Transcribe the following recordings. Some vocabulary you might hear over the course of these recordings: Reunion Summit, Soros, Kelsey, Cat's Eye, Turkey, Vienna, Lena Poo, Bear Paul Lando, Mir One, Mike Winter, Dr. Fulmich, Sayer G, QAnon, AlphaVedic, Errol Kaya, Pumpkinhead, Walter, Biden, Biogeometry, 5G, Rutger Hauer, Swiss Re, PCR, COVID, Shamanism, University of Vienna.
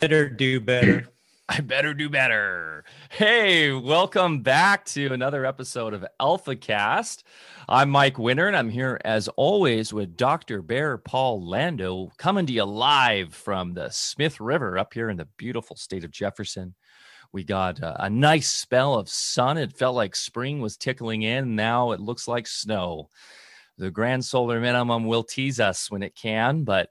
Better do better. I better do better. Hey, welcome back to another episode of AlphaCast. I'm Mike Winter, and I'm here as always with Dr. Bear Paul Lando, coming to you live from the Smith River up here in the beautiful state of Jefferson. We got a nice spell of sun. It felt like spring was tickling in. Now it looks like snow. The grand solar minimum will tease us when it can, but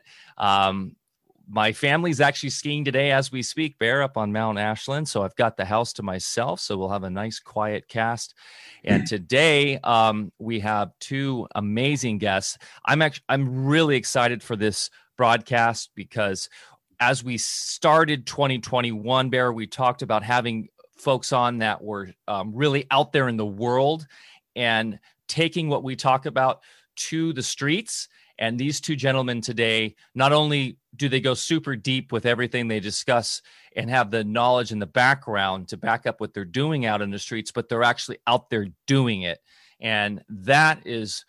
my family's actually skiing today as we speak, Bear, up on Mount Ashland. So I've got the house to myself. So we'll have a nice quiet cast. And today we have two amazing guests. I'm really excited for this broadcast because as we started 2021, Bear, we talked about having folks on that were really out there in the world and taking what we talk about to the streets. And these two gentlemen today, not only do they go super deep with everything they discuss and have the knowledge and the background to back up what they're doing out in the streets, but they're actually out there doing it. And that is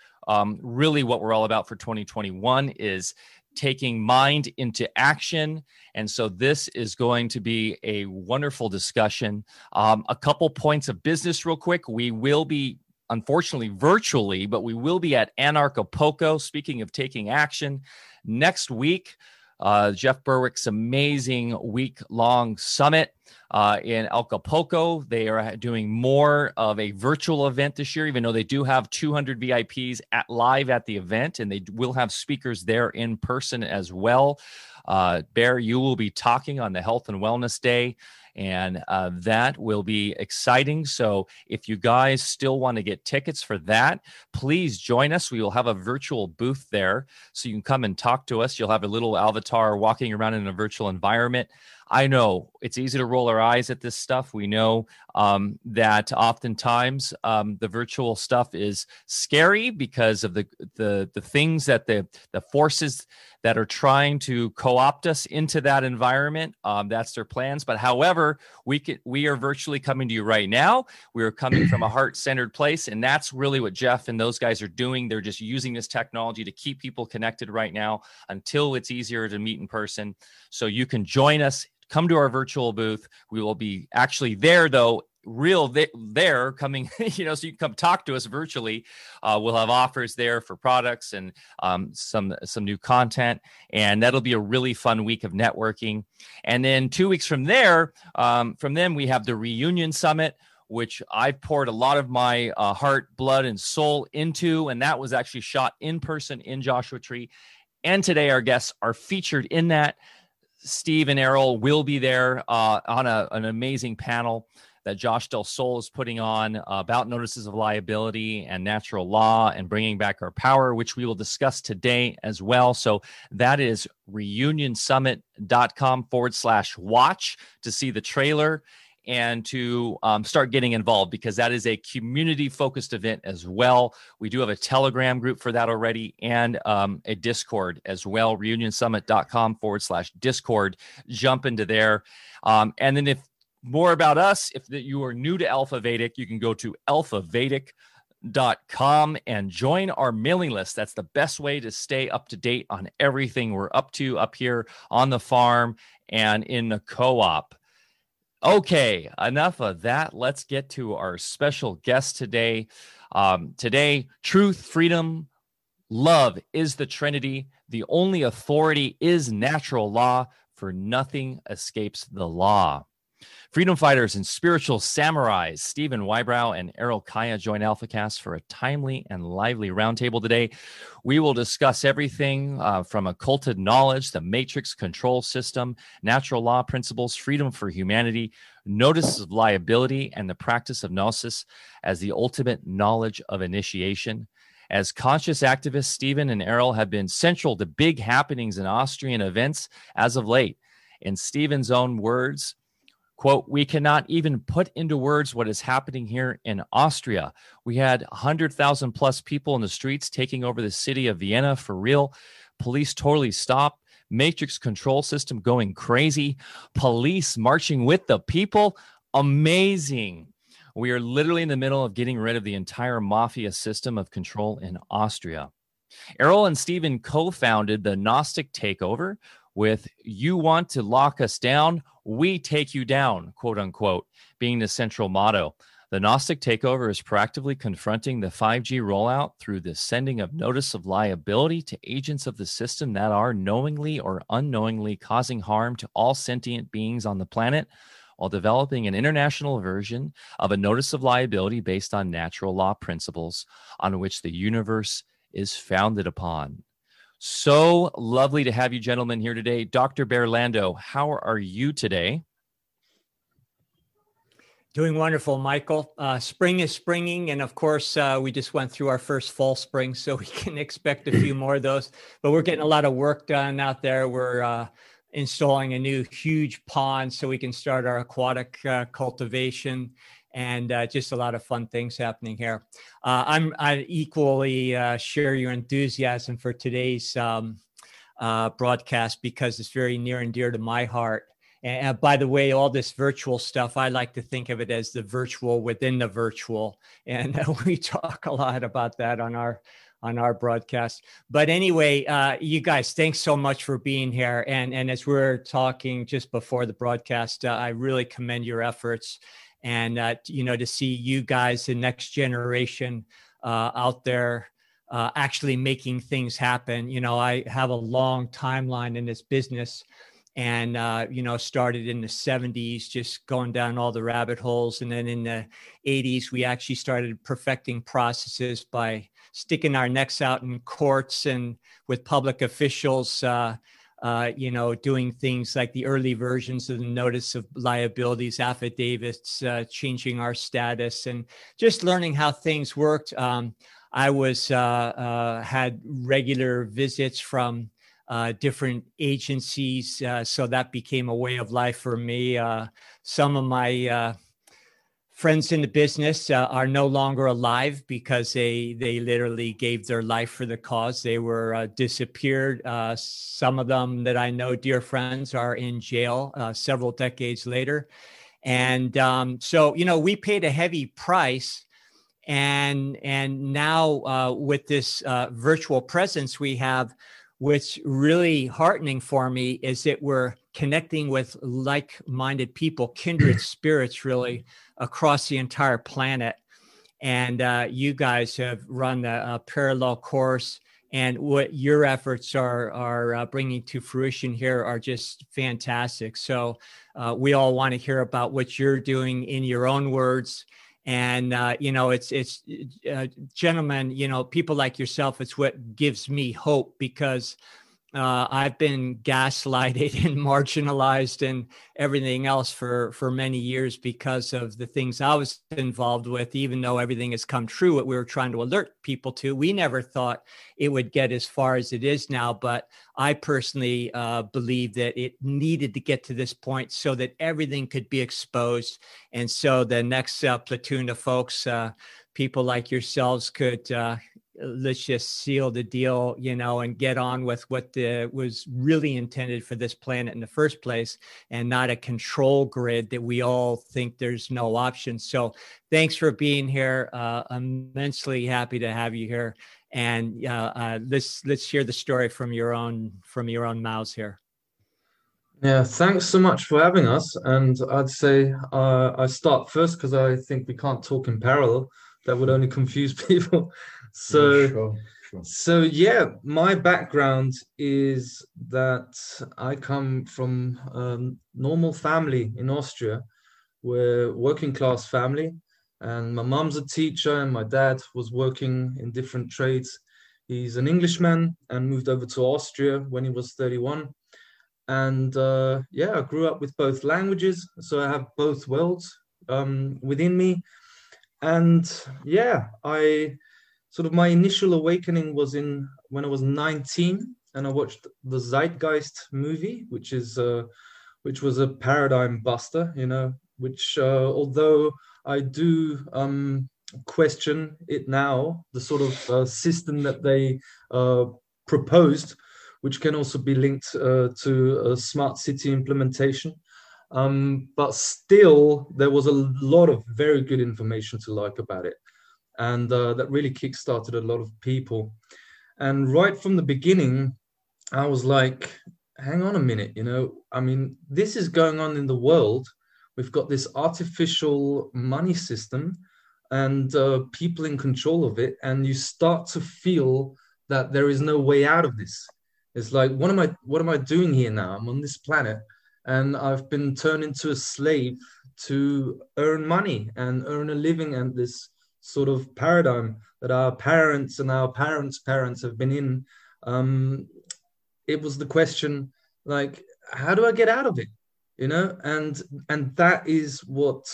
really what we're all about for 2021 is taking mind into action. And so this is going to be a wonderful discussion. A couple points of business real quick. We will be, unfortunately, virtually, but we will be at Anarchapulco, speaking of taking action, next week. Jeff Berwick's amazing week-long summit in Acapulco. They are doing more of a virtual event this year, even though they do have 200 VIPs live at the event, and they will have speakers there in person as well. Bear, you will be talking on the Health and Wellness Day, and that will be exciting. So if you guys still want to get tickets for that, please join us. We will have a virtual booth there so you can come and talk to us. You'll have a little avatar walking around in a virtual environment. I know it's easy to roll our eyes at this stuff. We know that oftentimes the virtual stuff is scary because of the things that the forces that are trying to co-opt us into that environment. That's their plans. But however, we are virtually coming to you right now. We are coming from a heart-centered place, and that's really what Jeff and those guys are doing. They're just using this technology to keep people connected right now until it's easier to meet in person. So you can join us. Come to our virtual booth. We will be actually there, though, there coming, so you can come talk to us virtually. We'll have offers there for products and some new content. And that'll be a really fun week of networking. And then 2 weeks from there, we have the Reunion Summit, which I've poured a lot of my heart, blood, and soul into. And that was actually shot in person in Joshua Tree. And today our guests are featured in that. Steve and Errol will be there on an amazing panel that Josh Del Sol is putting on about notices of liability and natural law and bringing back our power, which we will discuss today as well. So that is reunionsummit.com/watch to see the trailer and to start getting involved, because that is a community-focused event as well. We do have a Telegram group for that already and a Discord as well, reunionsummit.com/Discord. Jump into there. And then if more about us, if you are new to AlphaVedic, you can go to AlphaVedic.com and join our mailing list. That's the best way to stay up to date on everything we're up to up here on the farm and in the co-op. Okay, enough of that. Let's get to our special guest today. Today, truth, freedom, love is the Trinity. The only authority is natural law, for nothing escapes the law. Freedom fighters and spiritual samurais, Stephen Wybrow and Errol Kaya, join AlphaCast for a timely and lively roundtable today. We will discuss everything from occulted knowledge, the matrix control system, natural law principles, freedom for humanity, notices of liability, and the practice of Gnosis as the ultimate knowledge of initiation. As conscious activists, Stephen and Errol have been central to big happenings and Austrian events as of late. In Stephen's own words, quote, "We cannot even put into words what is happening here in Austria. We had 100,000 plus people in the streets taking over the city of Vienna for real. Police totally stopped. Matrix control system going crazy. Police marching with the people. Amazing. We are literally in the middle of getting rid of the entire mafia system of control in Austria." Errol and Stephen co-founded the Gnostic Takeover, with "You want to lock us down? We take you down," quote unquote, being the central motto. The Gnostic Takeover is proactively confronting the 5G rollout through the sending of notice of liability to agents of the system that are knowingly or unknowingly causing harm to all sentient beings on the planet, while developing an international version of a notice of liability based on natural law principles on which the universe is founded upon. So lovely to have you gentlemen here today. Dr. Berlando, how are you today? Doing wonderful, Michael. Spring is springing. And of course, we just went through our first fall spring, so we can expect a few more of those. But we're getting a lot of work done out there. We're installing a new huge pond so we can start our aquatic cultivation, and just a lot of fun things happening here. I equally share your enthusiasm for today's broadcast, because it's very near and dear to my heart. And by the way, all this virtual stuff, I like to think of it as the virtual within the virtual. And we talk a lot about that on our broadcast. But anyway, you guys, thanks so much for being here. And as we were talking just before the broadcast, I really commend your efforts. And, to see you guys, the next generation out there, actually making things happen. You know, I have a long timeline in this business. And, started in the 70s, just going down all the rabbit holes. And then in the 80s, we actually started perfecting processes by sticking our necks out in courts and with public officials, doing things like the early versions of the notice of liabilities, affidavits, changing our status, and just learning how things worked. I was had regular visits from different agencies. So that became a way of life for me. Some of my friends in the business are no longer alive, because they literally gave their life for the cause. They were disappeared. Some of them that I know, dear friends, are in jail several decades later. And we paid a heavy price. And now with this virtual presence we have, what's really heartening for me is that we're connecting with like-minded people, kindred spirits, really, across the entire planet. And you guys have run a parallel course, and what your efforts are bringing to fruition here are just fantastic. So we all want to hear about what you're doing in your own words. And, it's gentlemen, people like yourself, it's what gives me hope, because I've been gaslighted and marginalized and everything else for many years because of the things I was involved with, even though everything has come true, what we were trying to alert people to. We never thought it would get as far as it is now, but I personally believe that it needed to get to this point so that everything could be exposed. And so the next platoon of folks, people like yourselves, could let's just seal the deal, and get on with what was really intended for this planet in the first place, and not a control grid that we all think there's no option. So thanks for being here. Immensely happy to have you here. And let's hear the story from your own mouths here. Yeah, thanks so much for having us. And I'd say I start first, because I think we can't talk in parallel. That would only confuse people. So, sure. So yeah, my background is that I come from a normal family in Austria. We're working class family, and my mom's a teacher and my dad was working in different trades. He's an Englishman and moved over to Austria when he was 31. And I grew up with both languages. So I have both worlds within me. And I sort of my initial awakening was in when I was 19, and I watched the Zeitgeist movie, which was a paradigm buster, which although I do question it now, the sort of system that they proposed, which can also be linked to a smart city implementation. But still, there was a lot of very good information to like about it. And that really kickstarted a lot of people. And right from the beginning, I was like, hang on a minute, you know, I mean, this is going on in the world. We've got this artificial money system and people in control of it. And you start to feel that there is no way out of this. It's like, what am I doing here now? I'm on this planet and I've been turned into a slave to earn money and earn a living, and this sort of paradigm that our parents and our parents' parents have been in. It was the question, like, how do I get out of it? You know, and that is what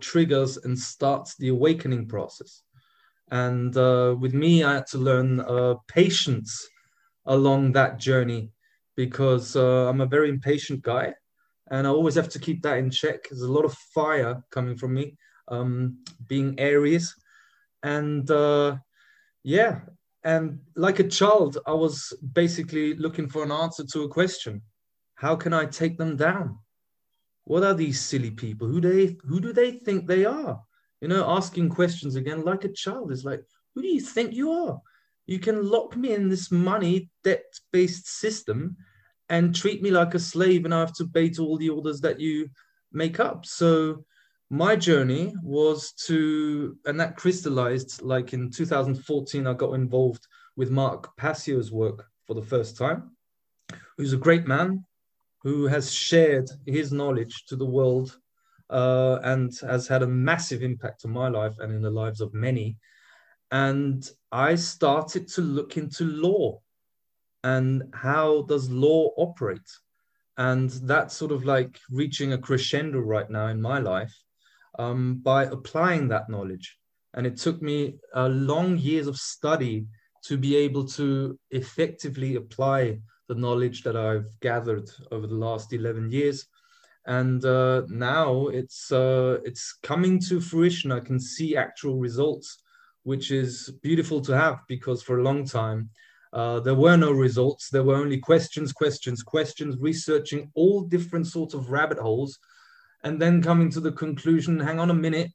triggers and starts the awakening process. And with me, I had to learn patience along that journey, because I'm a very impatient guy, and I always have to keep that in check. There's a lot of fire coming from me, being Aries. And yeah, and like a child, I was basically looking for an answer to a question. How can I take them down? What are these silly people? Who do they think they are? You know, asking questions again, like a child, is like, who do you think you are? You can lock me in this money debt-based system and treat me like a slave, and I have to obey to all the orders that you make up. So my journey was to, and that crystallized, like in 2014, I got involved with Mark Passio's work for the first time, who's a great man who has shared his knowledge to the world and has had a massive impact on my life and in the lives of many. And I started to look into law and how does law operate? And that's sort of like reaching a crescendo right now in my life by applying that knowledge. And it took me long years of study to be able to effectively apply the knowledge that I've gathered over the last 11 years. And now it's coming to fruition. I can see actual results, which is beautiful to have, because for a long time, there were no results. There were only questions, researching all different sorts of rabbit holes, and then coming to the conclusion, hang on a minute,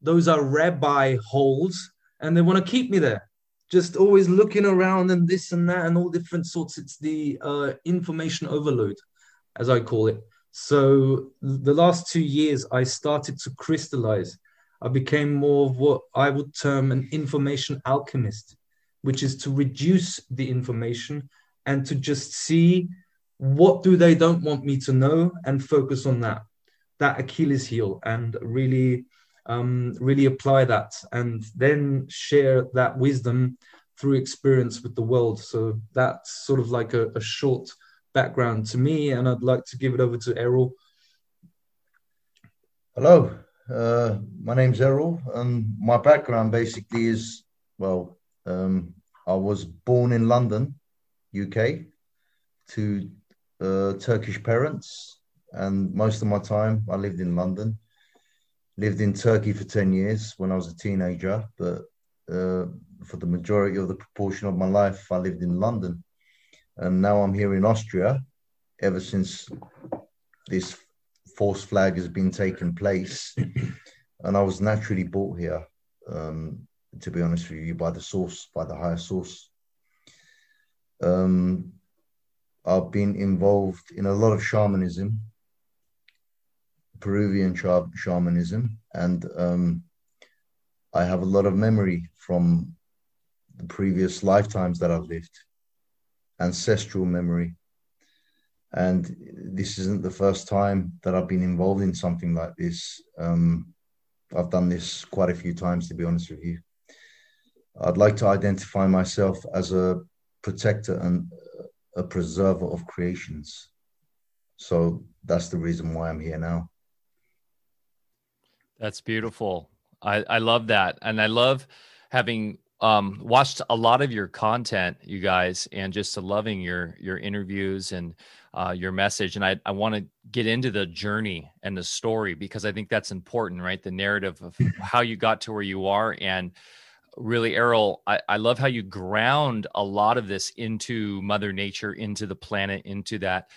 those are rabbi holes, and they want to keep me there. Just always looking around and this and that and all different sorts. It's the information overload, as I call it. So the last 2 years, I started to crystallize. I became more of what I would term an information alchemist, which is to reduce the information and to just see what do they don't want me to know and focus on that Achilles heel, and really, really apply that, and then share that wisdom through experience with the world. So that's sort of like a short background to me, and I'd like to give it over to Errol. Hello. My name's Errol, and my background basically is, well, I was born in London, UK, to Turkish parents, and most of my time I lived in London. Lived in Turkey for 10 years when I was a teenager, but for the majority of the proportion of my life, I lived in London. And now I'm here in Austria, ever since this false flag has been taking place, and I was naturally brought here, to be honest with you, by the source, by the higher source. I've been involved in a lot of shamanism, Peruvian shamanism, and I have a lot of memory from the previous lifetimes that I've lived, ancestral memory. And this isn't the first time that I've been involved in something like this. I've done this quite a few times, to be honest with you. I'd like to identify myself as a protector and a preserver of creations. So that's the reason why I'm here now. That's beautiful. I love that. And I love having watched a lot of your content, you guys, and just loving your interviews and your message. And I want to get into the journey and the story, because I think that's important, right? The narrative of how you got to where you are. And really, Errol, I love how you ground a lot of this into Mother Nature, into the planet, into that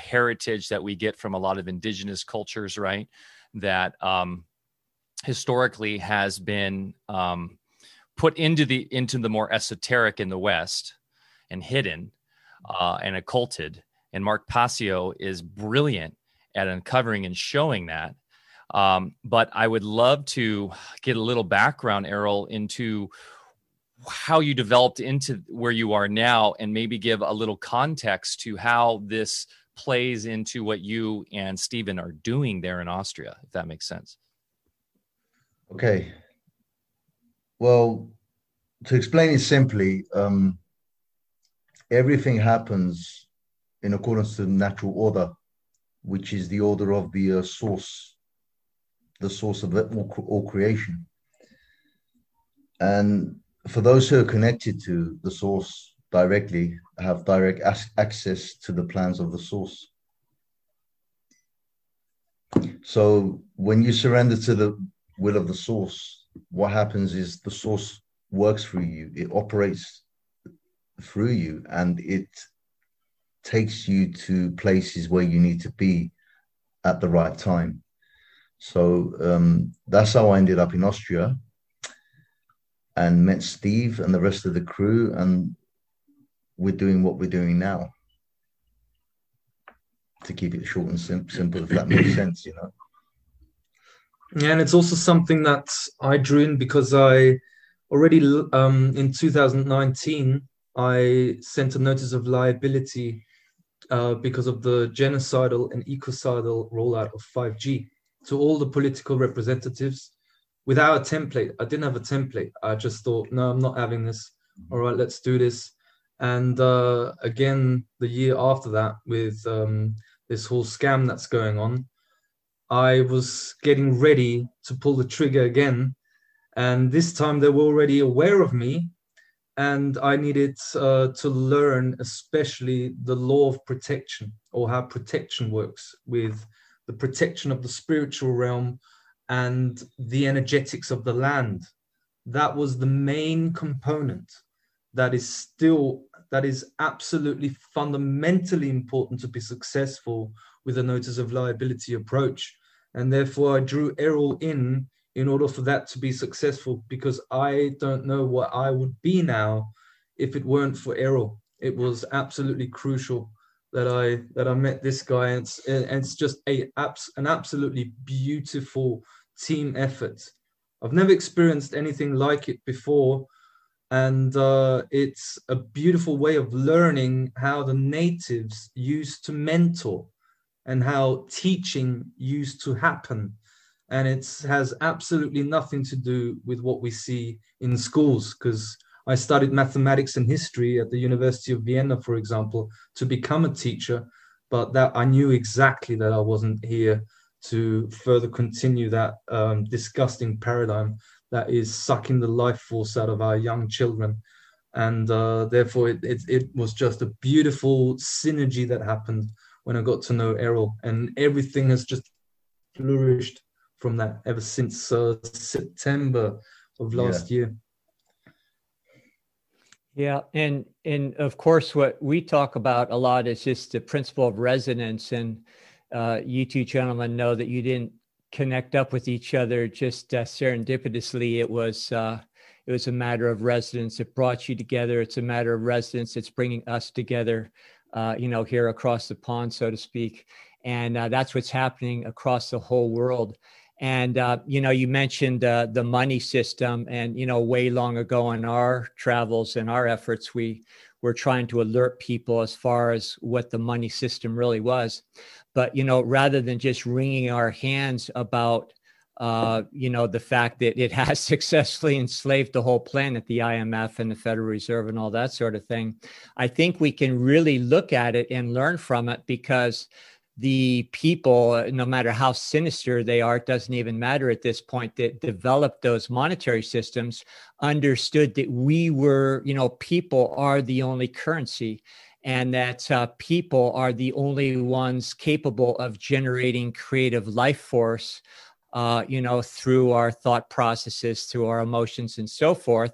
heritage that we get from a lot of indigenous cultures, right? That historically has been put into the more esoteric in the West and hidden and occulted, And Mark Passio is brilliant at uncovering and showing that. But I would love to get a little background, Errol, into how you developed into where you are now, and maybe give a little context to how this plays into what you and Stephen are doing there in Austria, if that makes sense. Okay. Well, to explain it simply, everything happens in accordance to the natural order, which is the order of the source of all creation. And for those who are connected to the source directly, have direct access to the plans of the source. So when you surrender to the will of the source, what happens is the source works through you. It operates through you, and it takes you to places where you need to be at the right time. So that's how I ended up in Austria and met Steve and the rest of the crew, and we're doing what we're doing now, to keep it short and simple, if that makes sense, you know. Yeah, and it's also something that I drew in because I already, in 2019, I sent a notice of liability because of the genocidal and ecocidal rollout of 5G to all the political representatives without a template. I didn't have a template. I just thought, no, I'm not having this. All right, let's do this. And again, the year after that, with this whole scam that's going on, I was getting ready to pull the trigger again. And this time they were already aware of me. And I needed to learn, especially the law of protection, or how protection works, with the protection of the spiritual realm and the energetics of the land. That was the main component that is absolutely fundamentally important to be successful with a notice of liability approach. And therefore I drew Errol in order for that to be successful, because I don't know what I would be now if it weren't for Errol. It was absolutely crucial that I met this guy, and it's just an absolutely beautiful team effort. I've never experienced anything like it before. And it's a beautiful way of learning how the natives used to mentor and how teaching used to happen. And it has absolutely nothing to do with what we see in schools, because I studied mathematics and history at the University of Vienna, for example, to become a teacher. But that I knew exactly that I wasn't here to further continue that disgusting paradigm that is sucking the life force out of our young children. And therefore, it was just a beautiful synergy that happened when I got to know Errol. And everything has just flourished from that ever since September of last year. Yeah, and of course, what we talk about a lot is just the principle of resonance. And you two gentlemen know that you didn't connect up with each other just serendipitously. It was a matter of resonance that brought you together. It's a matter of resonance that's bringing us together, here across the pond, so to speak. And that's what's happening across the whole world. And you mentioned the money system, and way long ago in our travels and our efforts, we were trying to alert people as far as what the money system really was. But rather than just wringing our hands about the fact that it has successfully enslaved the whole planet, the IMF and the Federal Reserve and all that sort of thing, I think we can really look at it and learn from it, because the people, no matter how sinister they are, it doesn't even matter at this point, that developed those monetary systems understood that we were, people are the only currency, and that people are the only ones capable of generating creative life force, through our thought processes, through our emotions and so forth.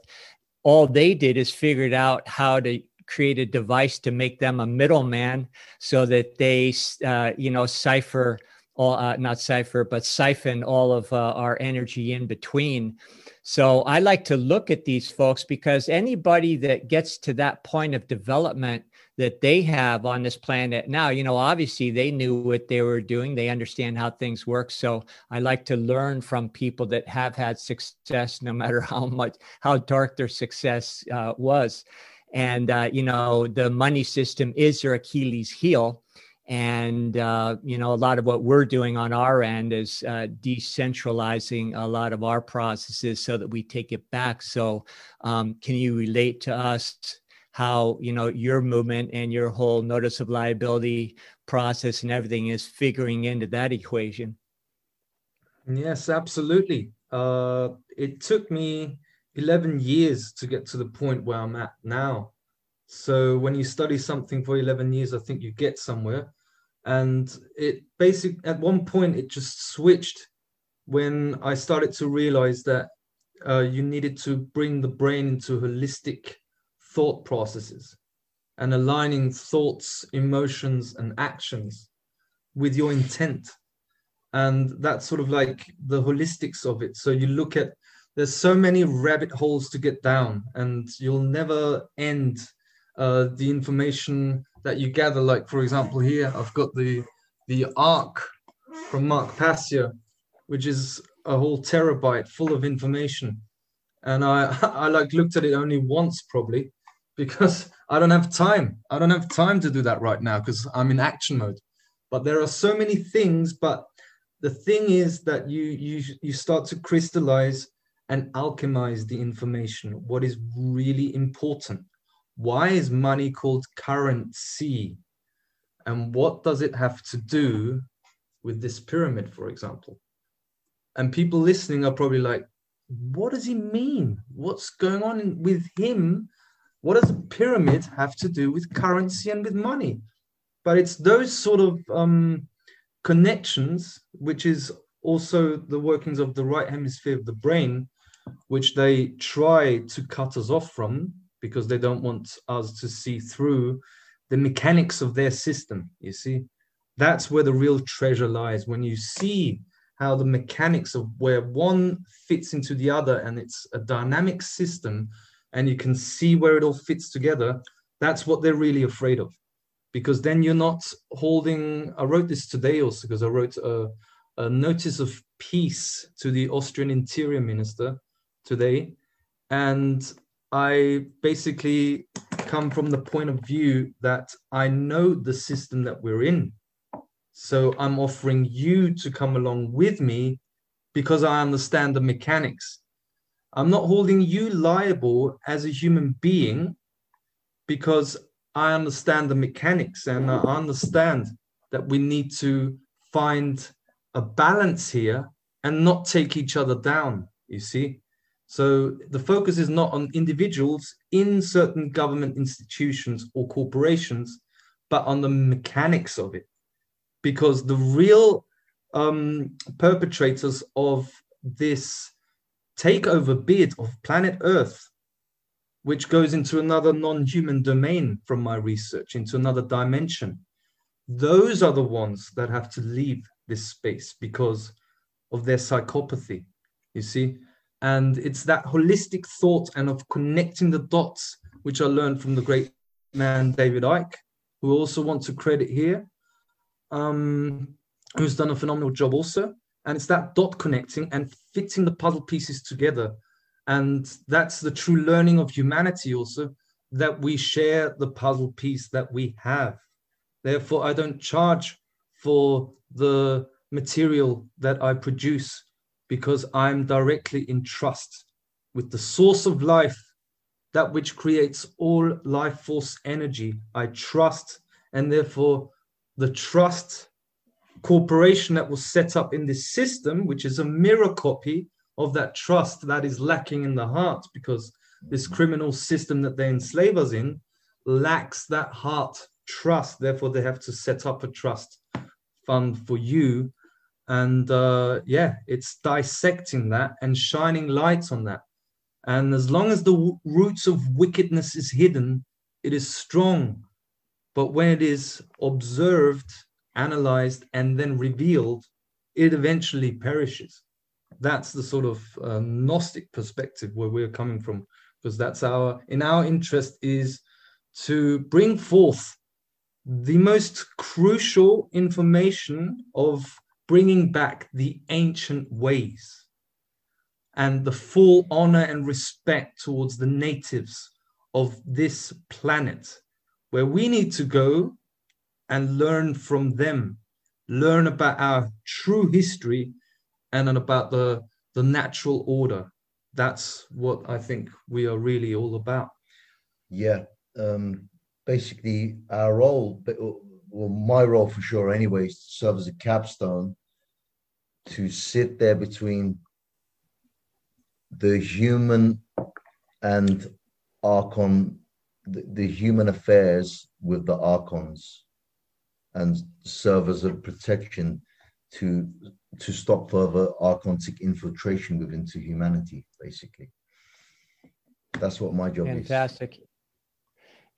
All they did is figured out how to create a device to make them a middleman, so that they, siphon all of our energy in between. So I like to look at these folks, because anybody that gets to that point of development, that they have on this planet now. You know, obviously they knew what they were doing. They understand how things work. So I like to learn from people that have had success, no matter how dark their success was. And, you know, the money system is their Achilles heel. And, you know, a lot of what we're doing on our end is decentralizing a lot of our processes so that we take it back. So can you relate to us how, you know, your movement and your whole notice of liability process and everything is figuring into that equation? Yes, absolutely. It took me 11 years to get to the point where I'm at now. So when you study something for 11 years, I think you get somewhere. And it basically, at one point, it just switched when I started to realize that you needed to bring the brain into holistic thought processes and aligning thoughts, emotions, and actions with your intent. And that's sort of like the holistics of it. So you look at, there's so many rabbit holes to get down, and you'll never end the information that you gather. Like, for example, here I've got the Ark from Mark Passio, which is a whole terabyte full of information. And I like looked at it only once, probably, because I don't have time. I don't have time to do that right now because I'm in action mode. But there are so many things. But the thing is that you start to crystallize and alchemize the information. What is really important? Why is money called currency? And what does it have to do with this pyramid, for example? And people listening are probably like, what does he mean? What's going on with him? What does a pyramid have to do with currency and with money? But it's those sort of connections, which is also the workings of the right hemisphere of the brain, which they try to cut us off from because they don't want us to see through the mechanics of their system, you see. That's where the real treasure lies, when you see how the mechanics of where one fits into the other, and it's a dynamic system, and you can see where it all fits together. That's what they're really afraid of, because then you're not holding... I wrote this today also because I wrote a notice of peace to the Austrian interior minister today. And I basically come from the point of view that I know the system that we're in. So I'm offering you to come along with me because I understand the mechanics. I'm not holding you liable as a human being because I understand the mechanics, and I understand that we need to find a balance here and not take each other down, you see. So the focus is not on individuals in certain government institutions or corporations, but on the mechanics of it. Because the real perpetrators of this takeover bid of planet Earth, which goes into another non-human domain from my research, into another dimension, those are the ones that have to leave this space because of their psychopathy, you see. And it's that holistic thought and of connecting the dots, which I learned from the great man, David Icke, who also wants to credit here, who's done a phenomenal job also. And it's that dot connecting and fitting the puzzle pieces together. And that's the true learning of humanity also, that we share the puzzle piece that we have. Therefore, I don't charge for the material that I produce, because I'm directly in trust with the source of life, that which creates all life force energy. I trust, and therefore the trust corporation that was set up in this system, which is a mirror copy of that trust that is lacking in the heart, because this criminal system that they enslave us in lacks that heart trust. Therefore, they have to set up a trust fund for you. And it's dissecting that and shining lights on that. And as long as the roots of wickedness is hidden, it is strong. But when it is observed, analyzed, and then revealed, it eventually perishes. That's the sort of Gnostic perspective where we're coming from, because that's in our interest is to bring forth the most crucial information of bringing back the ancient ways and the full honor and respect towards the natives of this planet, where we need to go and learn from them, learn about our true history and about the natural order. That's what I think we are really all about. Yeah, basically our role, well, my role for sure anyway, serves as a capstone to sit there between the human and Archon, the human affairs with the Archons, and serve as a protection to stop further archontic infiltration within to humanity, basically. That's what my job is. Fantastic.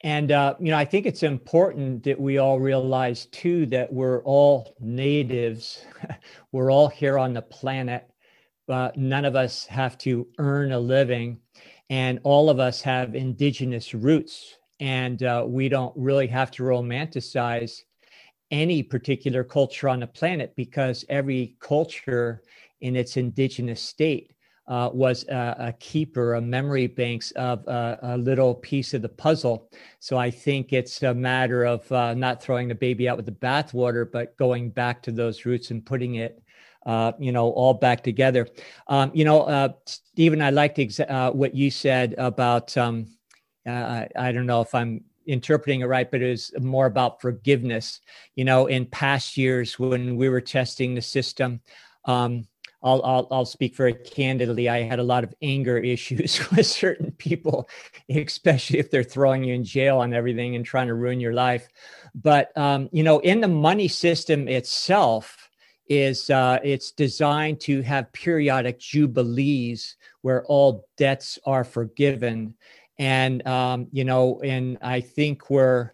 And, you know, I think it's important that we all realize, too, that we're all natives. We're all here on the planet. None of us have to earn a living. And all of us have indigenous roots. And we don't really have to romanticize any particular culture on the planet, because every culture in its indigenous state was a keeper, a memory banks of a little piece of the puzzle. So I think it's a matter of not throwing the baby out with the bathwater, but going back to those roots and putting it, you know, all back together. You know, Stephen, I liked what you said about, I don't know if I'm interpreting it right, but it was more about forgiveness. You know, in past years when we were testing the system, I'll speak very candidly. I had a lot of anger issues with certain people, especially if they're throwing you in jail on everything and trying to ruin your life. But, you know, in the money system itself is it's designed to have periodic jubilees where all debts are forgiven. And, you know, and I think we're,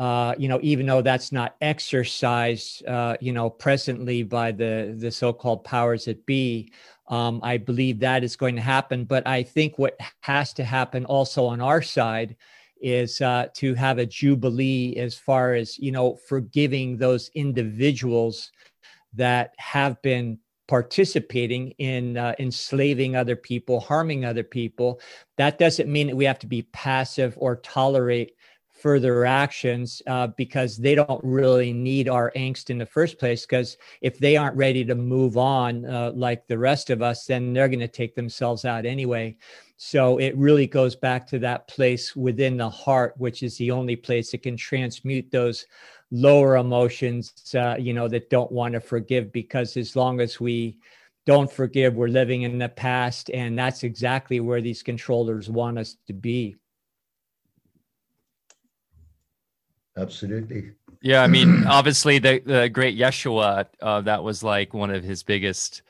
you know, even though that's not exercised, you know, presently by the so-called powers that be, I believe that is going to happen. But I think what has to happen also on our side is to have a jubilee as far as, you know, forgiving those individuals that have been participating in enslaving other people, harming other people. That doesn't mean that we have to be passive or tolerate further actions because they don't really need our angst in the first place, because if they aren't ready to move on like the rest of us, then they're going to take themselves out anyway. So it really goes back to that place within the heart, which is the only place that can transmute those lower emotions, you know, that don't want to forgive, because as long as we don't forgive, we're living in the past. And that's exactly where these controllers want us to be. Absolutely. Yeah, I mean, obviously the great Yeshua, that was like one of his biggest,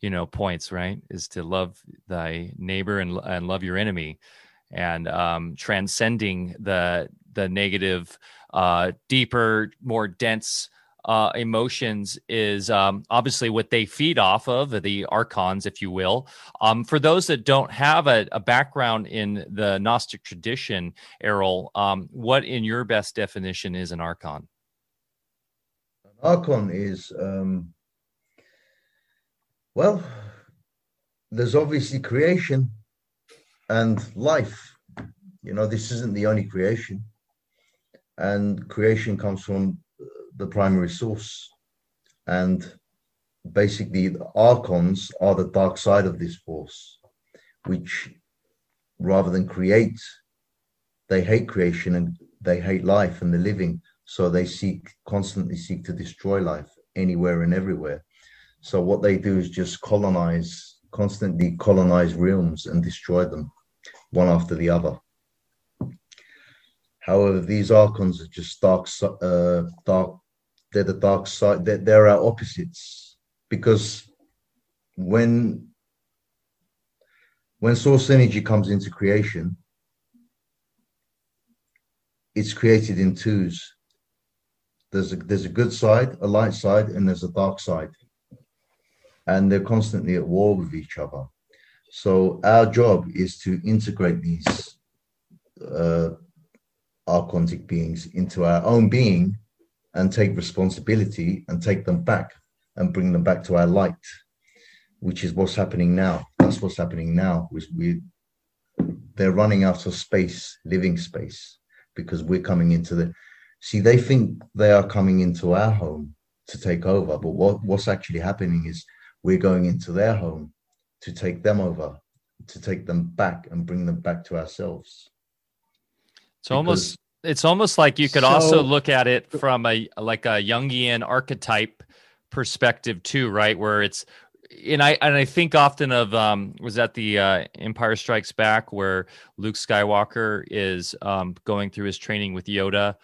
you know, points, right? Is to love thy neighbor and love your enemy, and transcending the negative, deeper, more dense emotions is obviously what they feed off of, the archons, if you will. For those that don't have a background in the Gnostic tradition, Errol, what in your best definition is an archon? An archon is, well, there's obviously creation and life. You know, this isn't the only creation. And creation comes from the primary source. And basically, the archons are the dark side of this force, which rather than create, they hate creation and they hate life and the living. So they constantly seek to destroy life anywhere and everywhere. So what they do is just constantly colonize realms and destroy them one after the other. However, these archons are just dark. They're the dark side. They're our opposites, because when source energy comes into creation, it's created in twos. There's a good side, a light side, and there's a dark side, and they're constantly at war with each other. So our job is to integrate these our quantic beings into our own being and take responsibility and take them back and bring them back to our light, which is what's happening now. That's what's happening now. They're running out of space, living space, because we're coming into the... See, they think they are coming into our home to take over, but what's actually happening is we're going into their home to take them over, to take them back and bring them back to ourselves. It's almost like you could also look at it from a Jungian archetype perspective too, right? Where it's, and I think often of was that the Empire Strikes Back, where Luke Skywalker is going through his training with Yoda,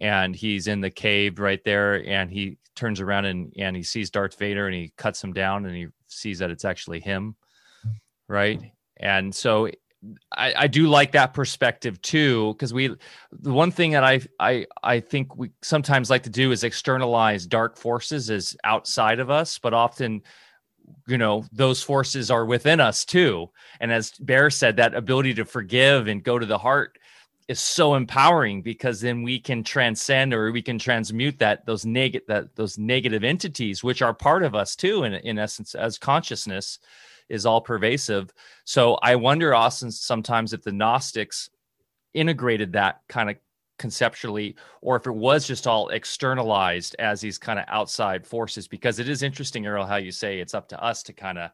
and he's in the cave right there, and he turns around and he sees Darth Vader, and he cuts him down, and he sees that it's actually him, right? And so I do like that perspective too, because the one thing that I think we sometimes like to do is externalize dark forces as outside of us, but often, you know, those forces are within us too. And as Bear said, that ability to forgive and go to the heart is so empowering, because then we can transcend, or we can transmute those negative entities, which are part of us too, in essence, as consciousness is all pervasive. So I wonder, Austin, sometimes if the Gnostics integrated that kind of conceptually, or if it was just all externalized as these kind of outside forces, because it is interesting, Errol, how you say it's up to us to kind of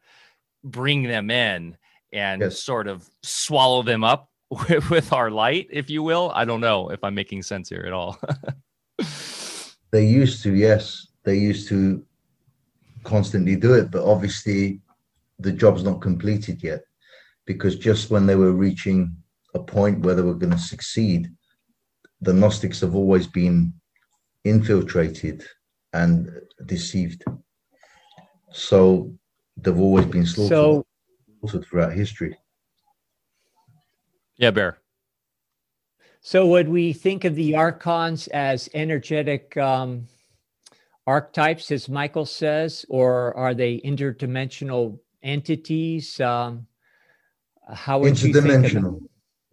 bring them in and sort of swallow them up with our light, if you will. I don't know if I'm making sense here at all. They used to constantly do it, but obviously the job's not completed yet, because just when they were reaching a point where they were going to succeed, the Gnostics have always been infiltrated and deceived. So they've always been slaughtered throughout history. Yeah, Bear. So would we think of the archons as energetic archetypes, as Michael says, or are they interdimensional entities? How would you think of them?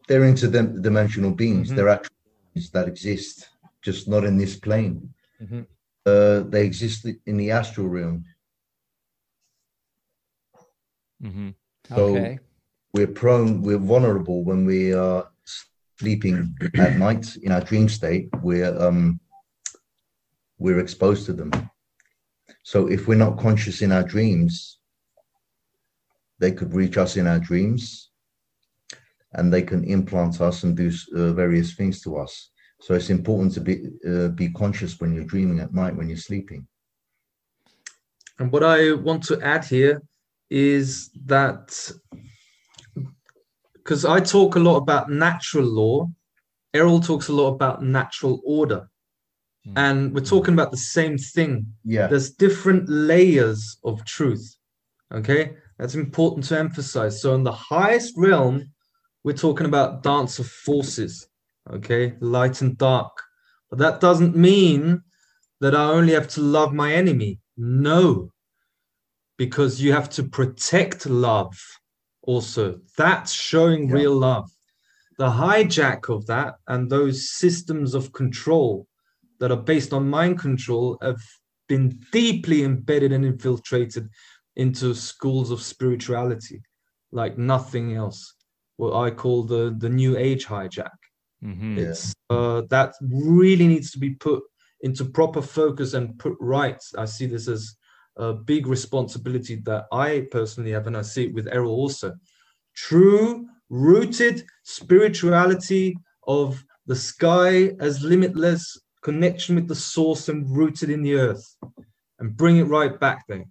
They're interdimensional beings. Mm-hmm. They're actual beings that exist, just not in this plane. Mm-hmm. They exist in the astral realm. Mm-hmm. Okay. So we're vulnerable when we are sleeping at night in our dream state. We're exposed to them. So if we're not conscious in our dreams, they could reach us in our dreams, and they can implant us and do various things to us. So it's important to be conscious when you're dreaming at night, when you're sleeping. And what I want to add here is that, because I talk a lot about natural law, Errol talks a lot about natural order. Mm. And we're talking about the same thing. Yeah. There's different layers of truth, okay? That's important to emphasize. So in the highest realm, we're talking about dance of forces, okay? Light and dark. But that doesn't mean that I only have to love my enemy. No, because you have to protect love also. That's showing real love. The hijack of that and those systems of control that are based on mind control have been deeply embedded and infiltrated into schools of spirituality like nothing else, what I call the new age hijack. Mm-hmm. That really needs to be put into proper focus and put right. I see this as a big responsibility that I personally have, and I see it with Errol also. True, rooted spirituality of the sky as limitless, connection with the source and rooted in the earth, and bring it right back there.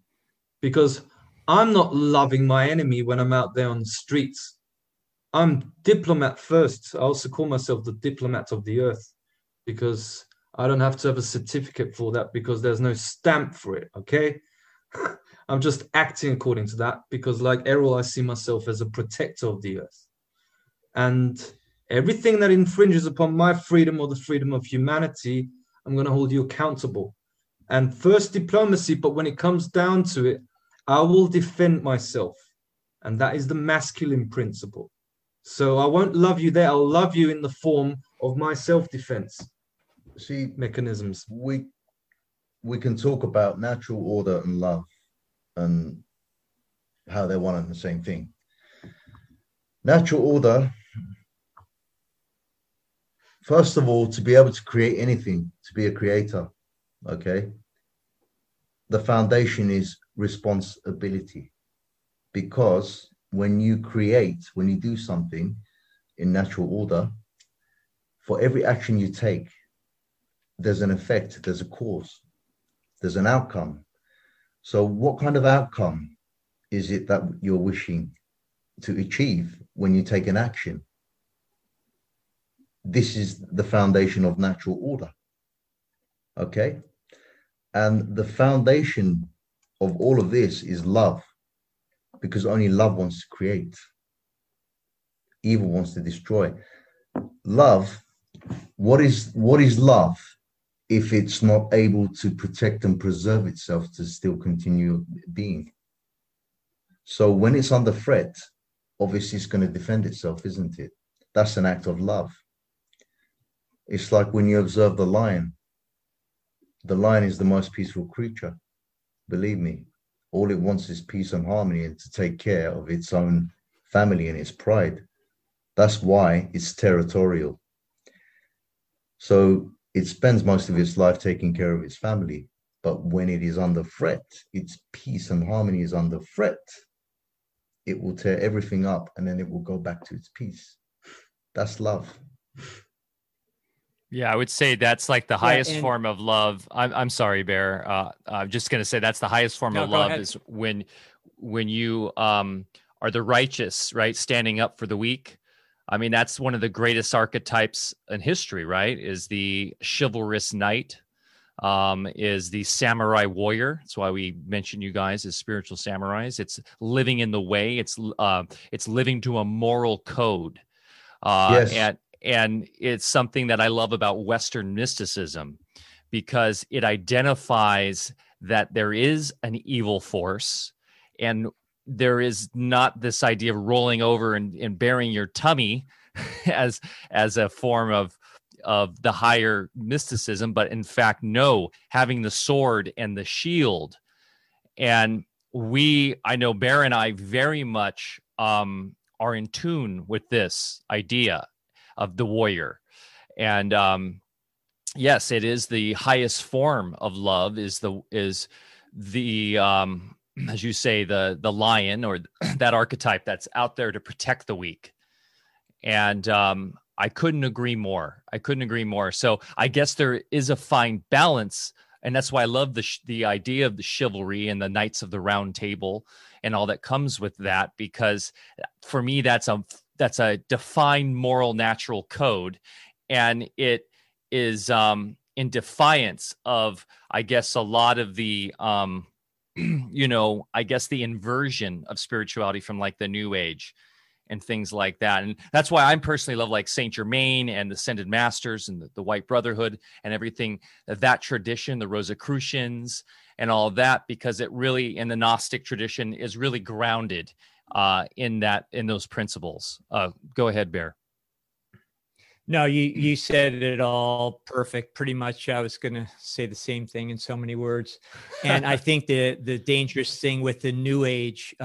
Because I'm not loving my enemy when I'm out there on the streets. I'm diplomat first. I also call myself the diplomat of the earth, because I don't have to have a certificate for that, because there's no stamp for it, okay? I'm just acting according to that, because like Errol, I see myself as a protector of the earth. And everything that infringes upon my freedom or the freedom of humanity, I'm going to hold you accountable. And first diplomacy, but when it comes down to it, I will defend myself. And that is the masculine principle. So I won't love you there. I'll love you in the form of my self-defense mechanisms. We can talk about natural order and love and how they're one and the same thing. Natural order, first of all, to be able to create anything, to be a creator, okay? The foundation is responsibility, because when you create, when you do something in natural order, for every action you take, there's an effect, there's a cause, there's an outcome. So what kind of outcome is it that you're wishing to achieve when you take an action? This is the foundation of natural order, okay? And the foundation of all of this is love, because only love wants to create. Evil wants to destroy. Love, what is love if it's not able to protect and preserve itself to still continue being? So when it's under threat, obviously it's going to defend itself, isn't it? That's an act of love. It's like when you observe the lion. The lion is the most peaceful creature, believe me. All it wants is peace and harmony and to take care of its own family and its pride. That's why it's territorial. So it spends most of its life taking care of its family. But when it is under threat, its peace and harmony is under threat, it will tear everything up and then it will go back to its peace. That's love. Yeah, I would say that's like the highest form of love. I'm sorry, Bear. I'm just going to say that's the highest form of love is when you are the righteous, right? Standing up for the weak. I mean, that's one of the greatest archetypes in history, right? Is the chivalrous knight, is the samurai warrior. That's why we mention you guys as spiritual samurais. It's living in the way. It's living to a moral code. Yes. And it's something that I love about Western mysticism, because it identifies that there is an evil force and there is not this idea of rolling over and burying your tummy as a form of the higher mysticism, but in fact, no, having the sword and the shield. And I know Bear and I very much are in tune with this idea of the warrior. And yes, it is the highest form of love, is the as you say, the lion, or that archetype that's out there to protect the weak. And I couldn't agree more. So I guess there is a fine balance, and that's why I love the idea of the chivalry and the Knights of the Round Table and all that comes with that, because for me, that's a defined moral natural code, and it is in defiance of, I guess, a lot of the, the inversion of spirituality from like the New Age and things like that. And that's why I personally love like Saint Germain and the Ascended Masters and the White Brotherhood and everything, that tradition, the Rosicrucians and all that, because it really, in the Gnostic tradition, is really grounded in those principles. Go ahead, Bear. No, you said it all perfect. Pretty much I was going to say the same thing in so many words. And I think the dangerous thing with the New Age,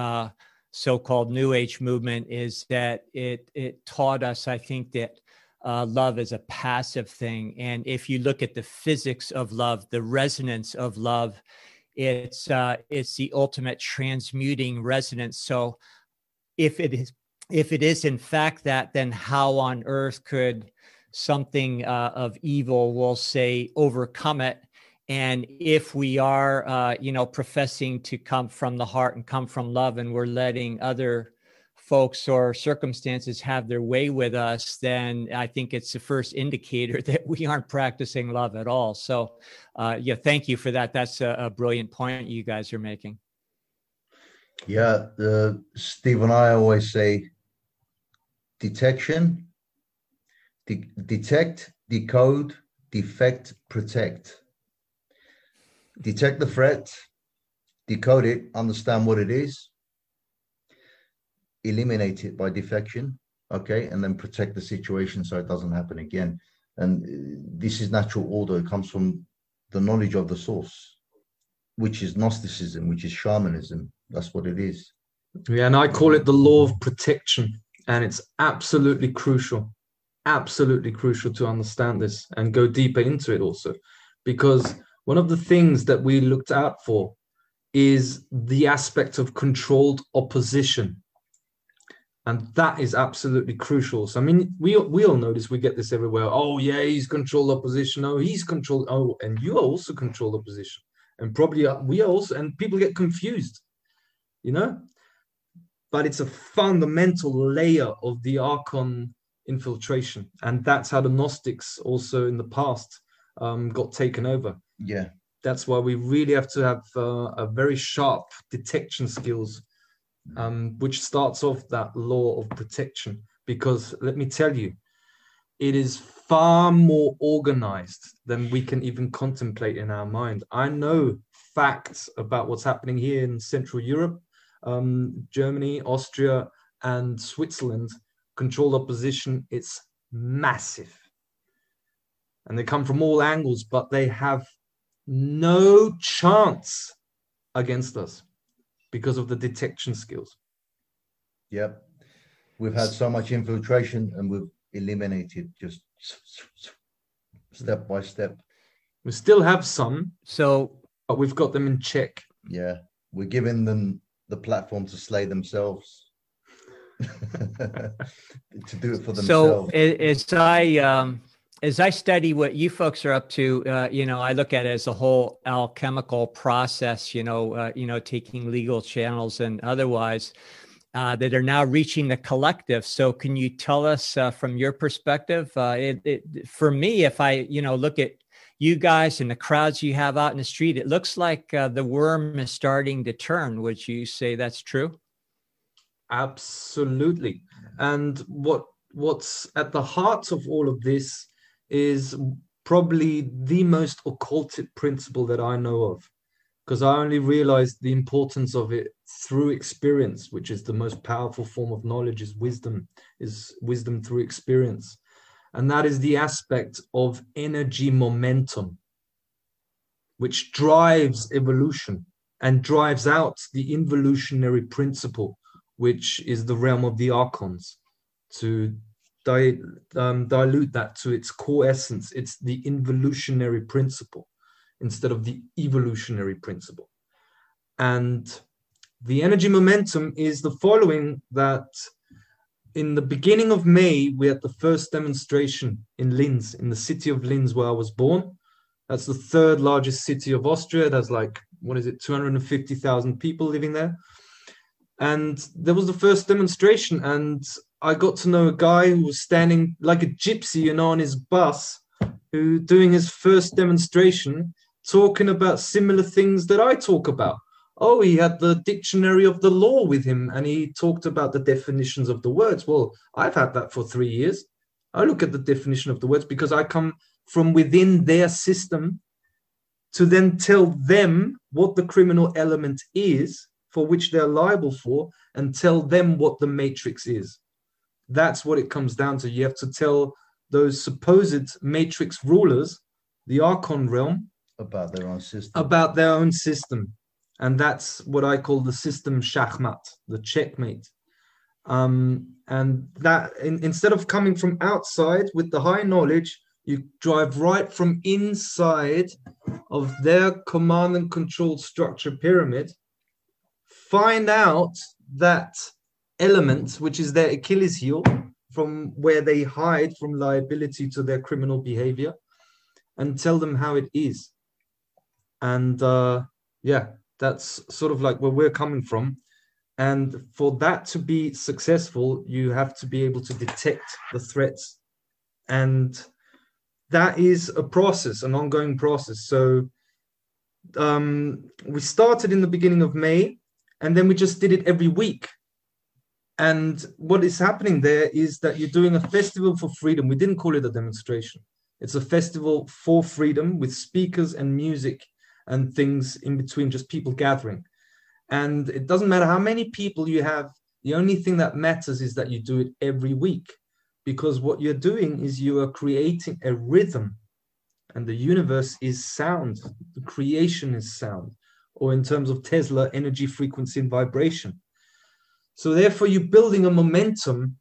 so-called New Age movement, is that it taught us, I think, that love is a passive thing. And if you look at the physics of love, the resonance of love, it's the ultimate transmuting resonance. So if it is in fact that, then how on earth could something of evil, we'll say, overcome it? And if we are, professing to come from the heart and come from love, and we're letting other folks or circumstances have their way with us, then I think it's the first indicator that we aren't practicing love at all. So thank you for that. That's a brilliant point you guys are making. Yeah, Steve and I always say detection, detect, decode, defect, protect. Detect the threat, decode it, understand what it is, eliminate it by defection, okay, and then protect the situation so it doesn't happen again. And this is natural order. It comes from the knowledge of the source, which is Gnosticism, which is shamanism. That's what it is. Yeah, and I call it the law of protection. And it's absolutely crucial to understand this and go deeper into it also. Because one of the things that we looked out for is the aspect of controlled opposition. And that is absolutely crucial. So, I mean, we all know this. We get this everywhere. Oh, yeah, he's controlled opposition. Oh, he's controlled. Oh, and you are also controlled opposition. And probably we are also, and people get confused, you know. But it's a fundamental layer of the Archon infiltration. And that's how the Gnostics also in the past got taken over. Yeah. That's why we really have to have a very sharp detection skills, which starts off that law of protection. Because let me tell you, it is far more organized than we can even contemplate in our mind. I know facts about what's happening here in Central Europe, Germany, Austria, and Switzerland. Controlled opposition, it's massive. And they come from all angles, but they have no chance against us because of the detection skills. Yep. We've had so much infiltration and we've eliminated just step by step. We still have some, but we've got them in check. Yeah. We're giving them the platform to slay themselves, to do it for themselves. So as I study what you folks are up to, you know, I look at it as a whole alchemical process, you know, taking legal channels and otherwise that are now reaching the collective. So can you tell us from your perspective, for me, if I, you know, look at you guys and the crowds you have out in the street, it looks like the worm is starting to turn. Would you say that's true? Absolutely. And what's at the heart of all of this is probably the most occulted principle that I know of, because I only realized the importance of it through experience, which is the most powerful form of knowledge, is wisdom through experience. And that is the aspect of energy momentum, which drives evolution and drives out the involutionary principle, which is the realm of the archons, to dilute that to its core essence. It's the involutionary principle instead of the evolutionary principle. And the energy momentum is the following, that in the beginning of May, we had the first demonstration in Linz, in the city of Linz, where I was born. That's the third largest city of Austria. There's like, 250,000 people living there. And there was the first demonstration, and I got to know a guy who was standing like a gypsy, you know, on his bus, who doing his first demonstration, talking about similar things that I talk about. Oh, he had the dictionary of the law with him, and he talked about the definitions of the words. Well, I've had that for 3 years. I look at the definition of the words because I come from within their system to then tell them what the criminal element is for which they're liable for, and tell them what the matrix is. That's what it comes down to. You have to tell those supposed matrix rulers, the Archon realm, about their own system. And that's what I call the system shachmat, the checkmate. And that instead of coming from outside with the high knowledge, you drive right from inside of their command and control structure pyramid, find out that element, which is their Achilles heel, from where they hide from liability to their criminal behavior, and tell them how it is. And yeah. That's sort of like where we're coming from. And for that to be successful, you have to be able to detect the threats. And that is a process, an ongoing process. So we started in the beginning of May, and then we just did it every week. And what is happening there is that you're doing a festival for freedom. We didn't call it a demonstration. It's a festival for freedom with speakers and music and things in between, just people gathering. And it doesn't matter how many people you have, The only thing that matters is that you do it every week, because what you're doing is you are creating a rhythm, and the universe is sound. The creation is sound, or in terms of Tesla, energy, frequency, and vibration. So therefore, you're building a momentum,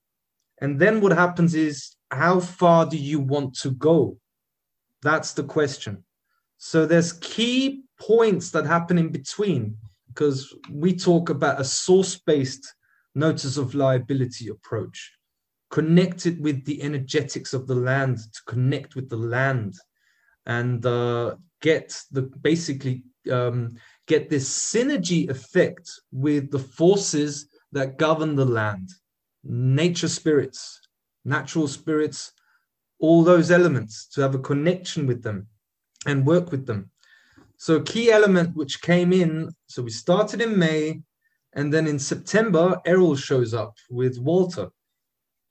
and then what happens is, how far do you want to go? That's the question. So there's key points that happen in between, because we talk about a source-based notice of liability approach, connected with the energetics of the land, to connect with the land and get this synergy effect with the forces that govern the land, nature spirits, natural spirits, all those elements, to have a connection with them and work with them. So a key element which came in, so we started in May, and then in September, Errol shows up with Walter.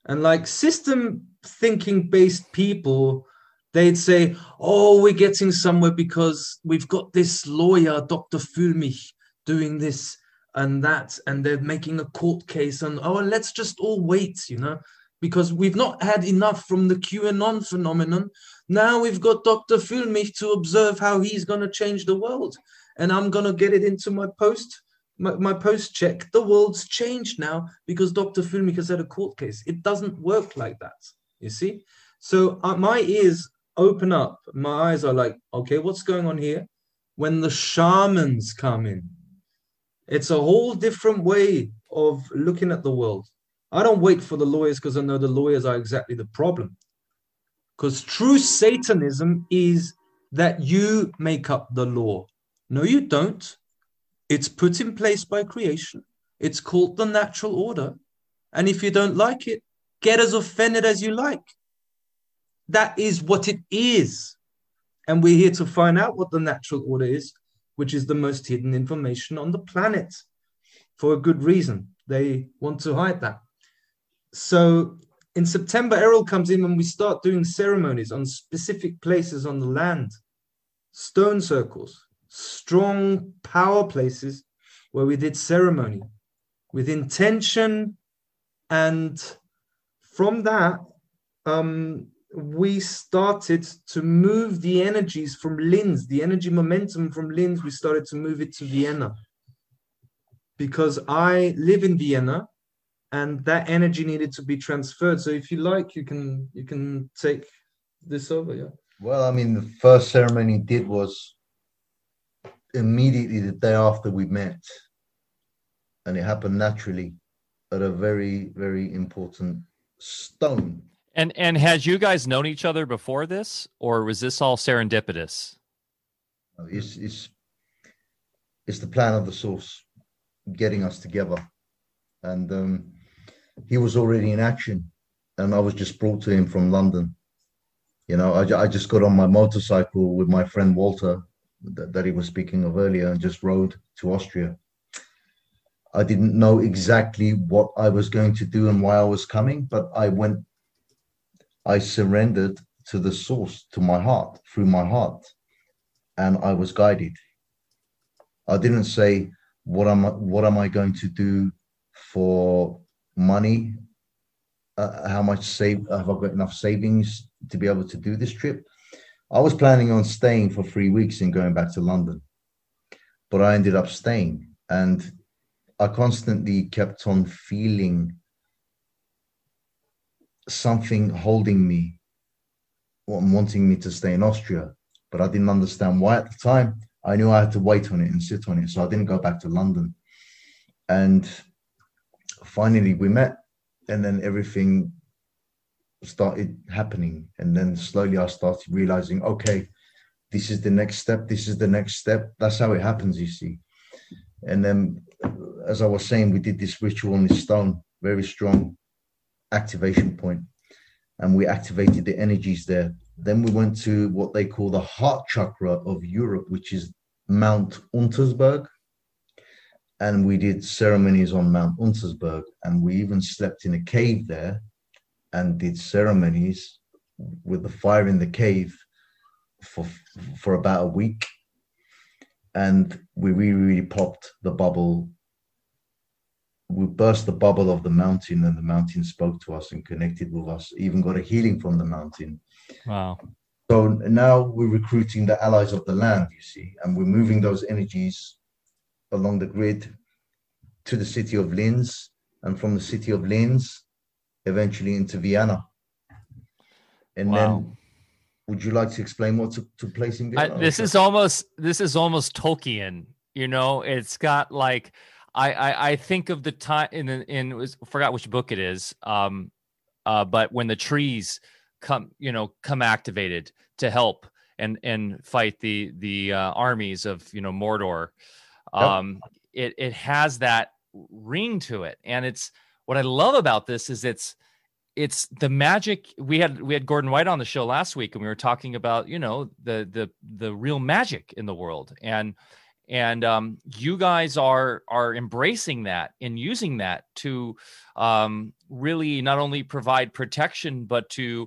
And like system thinking based people, they'd say, oh, we're getting somewhere because we've got this lawyer, Dr. Fulmich, doing this and that, and they're making a court case, and oh, let's just all wait, you know, because we've not had enough from the QAnon phenomenon. Now we've got Dr. Fulmich to observe how he's going to change the world. And I'm going to get it into my post, my post check. The world's changed now because Dr. Fulmich has had a court case. It doesn't work like that, you see? So my ears open up. My eyes are like, okay, what's going on here? When the shamans come in, it's a whole different way of looking at the world. I don't wait for the lawyers because I know the lawyers are exactly the problem. Because true Satanism is that you make up the law. No, you don't. It's put in place by creation. It's called the natural order. And if you don't like it, get as offended as you like. That is what it is. And we're here to find out what the natural order is, which is the most hidden information on the planet, for a good reason. They want to hide that. So in September, Errol comes in and we start doing ceremonies on specific places on the land, stone circles, strong power places where we did ceremony with intention. And from that, we started to move the energies from Linz, the energy momentum from Linz, we started to move it to Vienna, because I live in Vienna. And that energy needed to be transferred. So if you like, you can take this over, yeah? Well, I mean, the first ceremony he did was immediately the day after we met. And it happened naturally at a very, very important stone. And had you guys known each other before this? Or was this all serendipitous? It's the plan of the source getting us together. And he was already in action, and I was just brought to him from London. You know, I just got on my motorcycle with my friend Walter that he was speaking of earlier and just rode to Austria. I didn't know exactly what I was going to do and why I was coming, but I surrendered to the source, to my heart, through my heart, and I was guided. I didn't say, what am I going to do for money, how much have I got enough savings to be able to do this trip? I was planning on staying for 3 weeks and going back to London, but I ended up staying, and I constantly kept on feeling something holding me, wanting me to stay in Austria, but I didn't understand why at the time. I knew I had to wait on it and sit on it, so I didn't go back to London. And finally we met, and then everything started happening, and then slowly I started realizing, okay, this is the next step. That's how it happens, you see. And then, as I was saying, we did this ritual on this stone, very strong activation point, and we activated the energies there. Then we went to what they call the heart chakra of Europe, which is Mount Untersberg. And we did ceremonies on Mount Untersberg, and we even slept in a cave there and did ceremonies with the fire in the cave for about a week. And we really, really popped the bubble we burst the bubble of the mountain, and the mountain spoke to us and connected with us, even got a healing from the mountain. Wow. So now we're recruiting the allies of the land, you see, and we're moving those energies along the grid to the city of Linz, and from the city of Linz, eventually into Vienna. And then, would you like to explain what took place in Vienna? This is almost Tolkien, you know. It's got like, I think of the time I forgot which book it is, but when the trees come activated to help and fight the armies of Mordor. It has that ring to it, and it's what I love about this is it's the magic. We had Gordon White on the show last week, and we were talking about the real magic in the world, and you guys are embracing that and using that to really not only provide protection, but to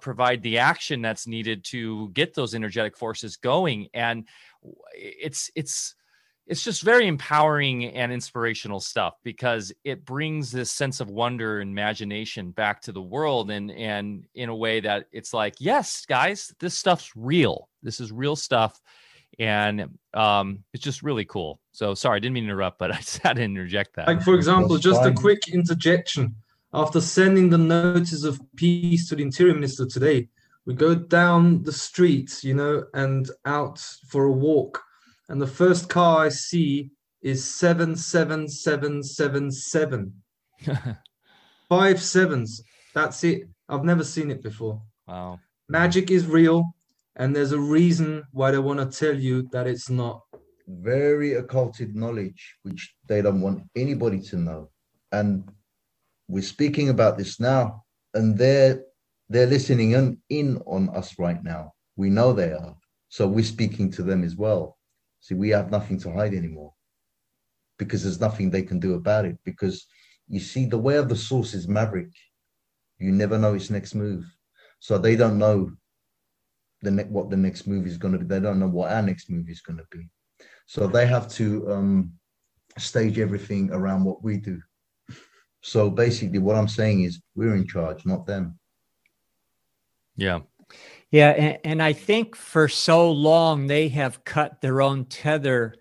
provide the action that's needed to get those energetic forces going. And it's just very empowering and inspirational stuff, because it brings this sense of wonder and imagination back to the world. And in a way that it's like, yes, guys, this stuff's real. This is real stuff. And it's just really cool. So sorry, I didn't mean to interrupt, but I just had to interject that. Like, for example, just a quick interjection. After sending the notice of peace to the interior minister today, we go down the street, and out for a walk. And the first car I see is 77777. 5 sevens. That's it. I've never seen it before. Wow. Magic is real, and there's a reason why they want to tell you that it's not. Very occulted knowledge, which they don't want anybody to know. And we're speaking about this now, and they're listening in on us right now. We know they are. So we're speaking to them as well. See, we have nothing to hide anymore, because there's nothing they can do about it. Because you see, the way of the source is maverick. You never know its next move. So they don't know what the next move is going to be. They don't know what our next move is going to be. So they have to stage everything around what we do. So basically what I'm saying is we're in charge, not them. Yeah. Yeah, and I think for so long they have cut their own tether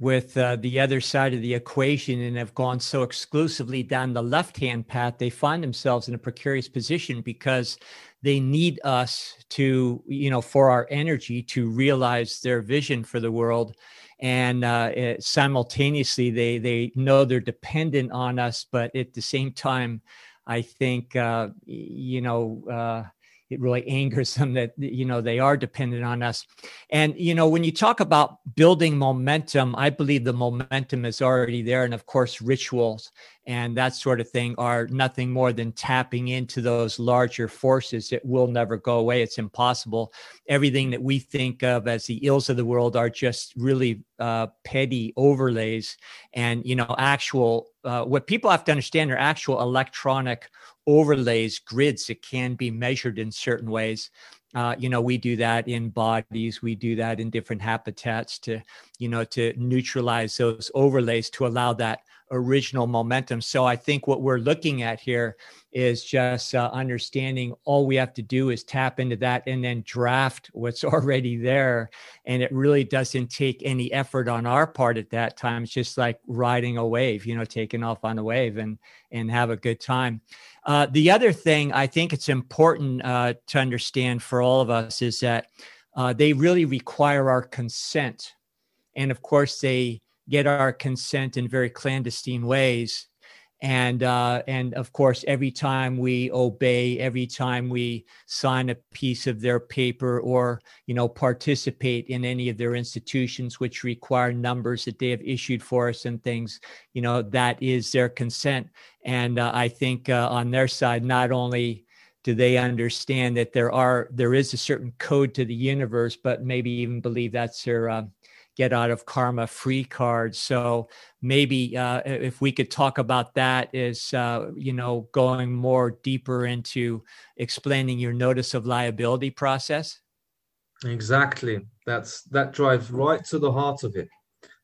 with the other side of the equation, and have gone so exclusively down the left-hand path, they find themselves in a precarious position, because they need us to, for our energy to realize their vision for the world. And simultaneously, they know they're dependent on us, but at the same time, I think, it really angers them that, they are dependent on us. And, when you talk about building momentum, I believe the momentum is already there. And of course, rituals and that sort of thing are nothing more than tapping into those larger forces that will never go away. It's impossible. Everything that we think of as the ills of the world are just really petty overlays, and, actual, what people have to understand are actual electronic overlays, grids that can be measured in certain ways. We do that in bodies. We do that in different habitats to neutralize those overlays, to allow that original momentum. So I think what we're looking at here is just understanding all we have to do is tap into that and then draft what's already there. And it really doesn't take any effort on our part at that time. It's just like riding a wave, taking off on a wave and have a good time. The other thing I think it's important to understand for all of us is that they really require our consent. And of course, they get our consent in very clandestine ways. And of course, every time we obey, every time we sign a piece of their paper or, participate in any of their institutions, which require numbers that they have issued for us and things, that is their consent. And I think on their side, not only do they understand that there is a certain code to the universe, but maybe even believe that's their get out of karma free card. So maybe if we could talk about that is, going more deeper into explaining your notice of liability process. Exactly. That drives right to the heart of it.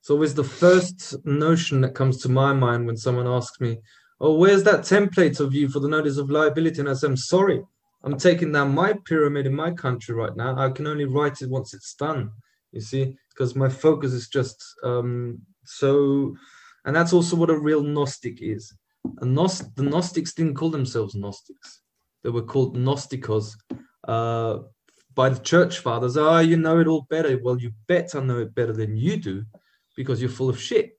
It's always the first notion that comes to my mind when someone asks me, oh, where's that template of you for the notice of liability? And I say, I'm sorry, I'm taking down my pyramid in my country right now. I can only write it once it's done, you see, because my focus is just so... And that's also what a real Gnostic is. The Gnostics didn't call themselves Gnostics. They were called Gnostikos by the church fathers. Oh, you know it all better. Well, you bet I know it better than you do, because you're full of shit,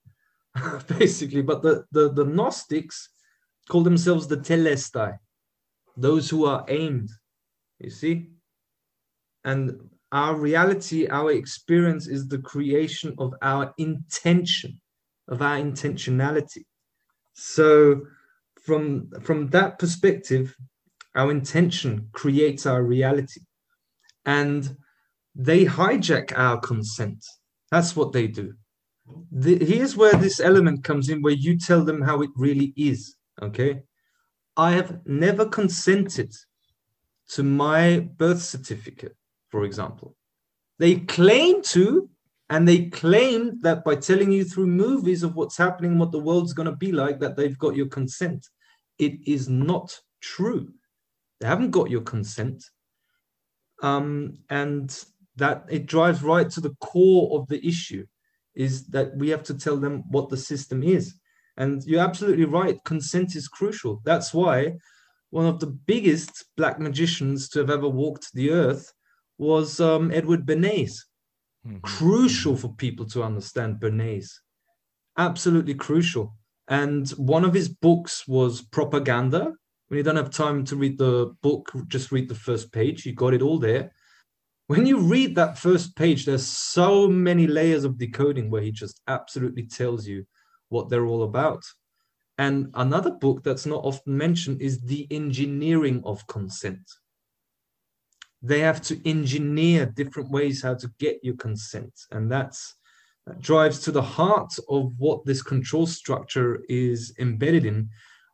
basically. But the Gnostics call themselves the Telestai, those who are aimed, you see? And our reality, our experience is the creation of our intention, of our intentionality. So from that perspective, our intention creates our reality. And they hijack our consent. That's what they do. Here's where this element comes in, where you tell them how it really is, okay? I have never consented to my birth certificate, for example. They claim to, and they claim that by telling you through movies of what's happening, what the world's going to be like, that they've got your consent. It is not true. They haven't got your consent. And that it drives right to the core of the issue, is that we have to tell them what the system is. And you're absolutely right, consent is crucial. That's why one of the biggest black magicians to have ever walked the earth was Edward Bernays. Mm-hmm. Crucial for people to understand Bernays. Absolutely crucial. And one of his books was Propaganda. When you don't have time to read the book, just read the first page. You got it all there. When you read that first page, there's so many layers of decoding where he just absolutely tells you what they're all about. And another book that's not often mentioned is The Engineering of Consent. They have to engineer different ways how to get your consent. And that drives to the heart of what this control structure is embedded in,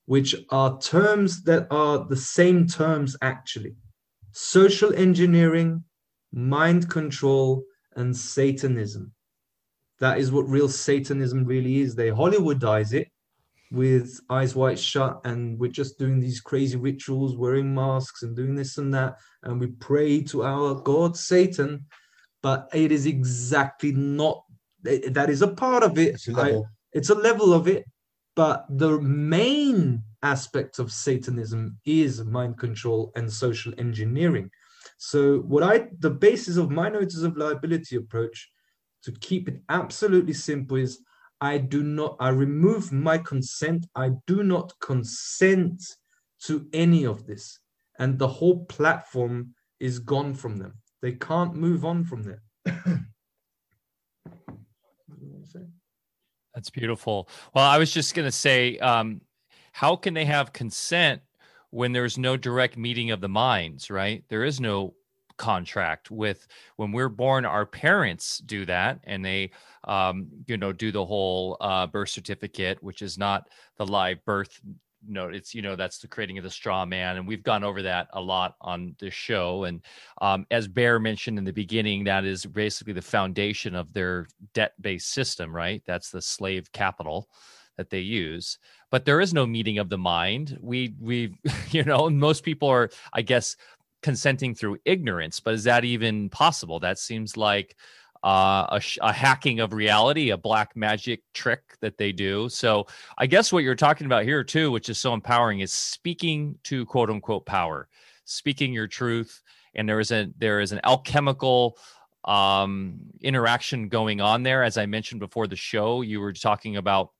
which are terms that are the same terms actually. Social engineering, mind control, and Satanism. That is what real Satanism really is. They Hollywoodize it with Eyes Wide Shut, and we're just doing these crazy rituals, wearing masks and doing this and that, and we pray to our god Satan. But it is exactly not that. Is a part of it. It's a level of it, but the main aspect of Satanism is mind control and social engineering. So the basis of my notice of liability approach, to keep it absolutely simple, is I remove my consent. I do not consent to any of this. And the whole platform is gone from them. They can't move on from there. That's beautiful. Well, I was just going to say, how can they have consent when there's no direct meeting of the minds, right? There is no contract with, when we're born, our parents do that, and they, do the whole birth certificate, which is not the live birth. No, it's, that's the creating of the straw man. And we've gone over that a lot on this show. And as Bear mentioned in the beginning, that is basically the foundation of their debt-based system, right? That's the slave capital that they use. But there is no meeting of the mind. We most people are, I guess, consenting through ignorance, but is that even possible? That seems like a hacking of reality, a black magic trick that they do. So I guess what you're talking about here too, which is so empowering, is speaking to quote unquote power, speaking your truth. And there is an alchemical interaction going on there. As I mentioned before the show, you were talking about,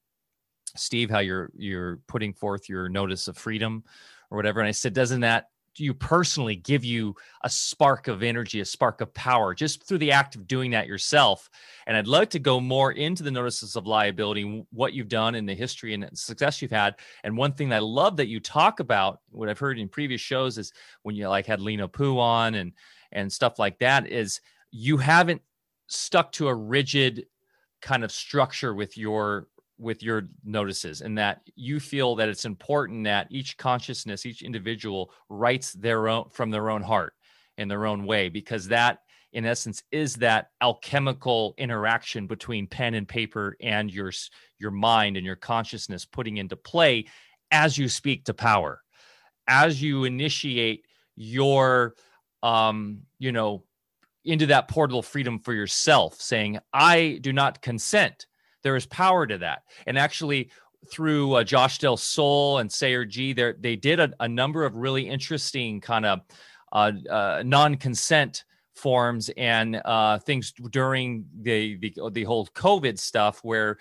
Steve, how you're putting forth your notice of freedom or whatever. And I said, doesn't that you personally give you a spark of energy, a spark of power, just through the act of doing that yourself? And I'd like to go more into the notices of liability, what you've done in the history and success you've had. And one thing that I love that you talk about, what I've heard in previous shows, is when you had Lena Poo on and stuff like that, is you haven't stuck to a rigid kind of structure with your notices, and that you feel that it's important that each consciousness, each individual writes their own from their own heart in their own way, because that in essence, is that alchemical interaction between pen and paper and your mind and your consciousness putting into play as you speak to power, as you initiate your, into that portal of freedom for yourself, saying, I do not consent. There is power to that. And actually, through Josh Del Sol and Sayer G, they did a number of really interesting kind of non-consent forms and things during the whole COVID stuff, where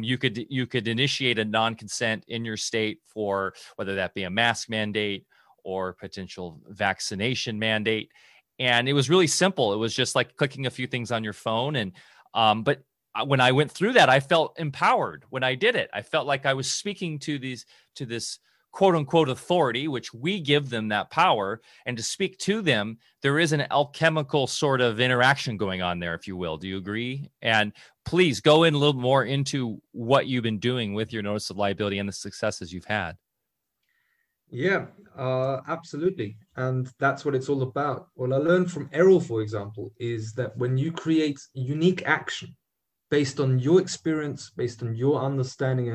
you could initiate a non-consent in your state for whether that be a mask mandate or potential vaccination mandate. And it was really simple. It was just like clicking a few things on your phone. And but when I went through that, I felt empowered when I did it. I felt like I was speaking to this quote unquote authority, which we give them that power, and to speak to them, there is an alchemical sort of interaction going on there, if you will. Do you agree? And please go in a little more into what you've been doing with your notice of liability and the successes you've had. Yeah, absolutely. And that's what it's all about. What I learned from Errol, for example, is that when you create unique action based on your experience, based on your understanding,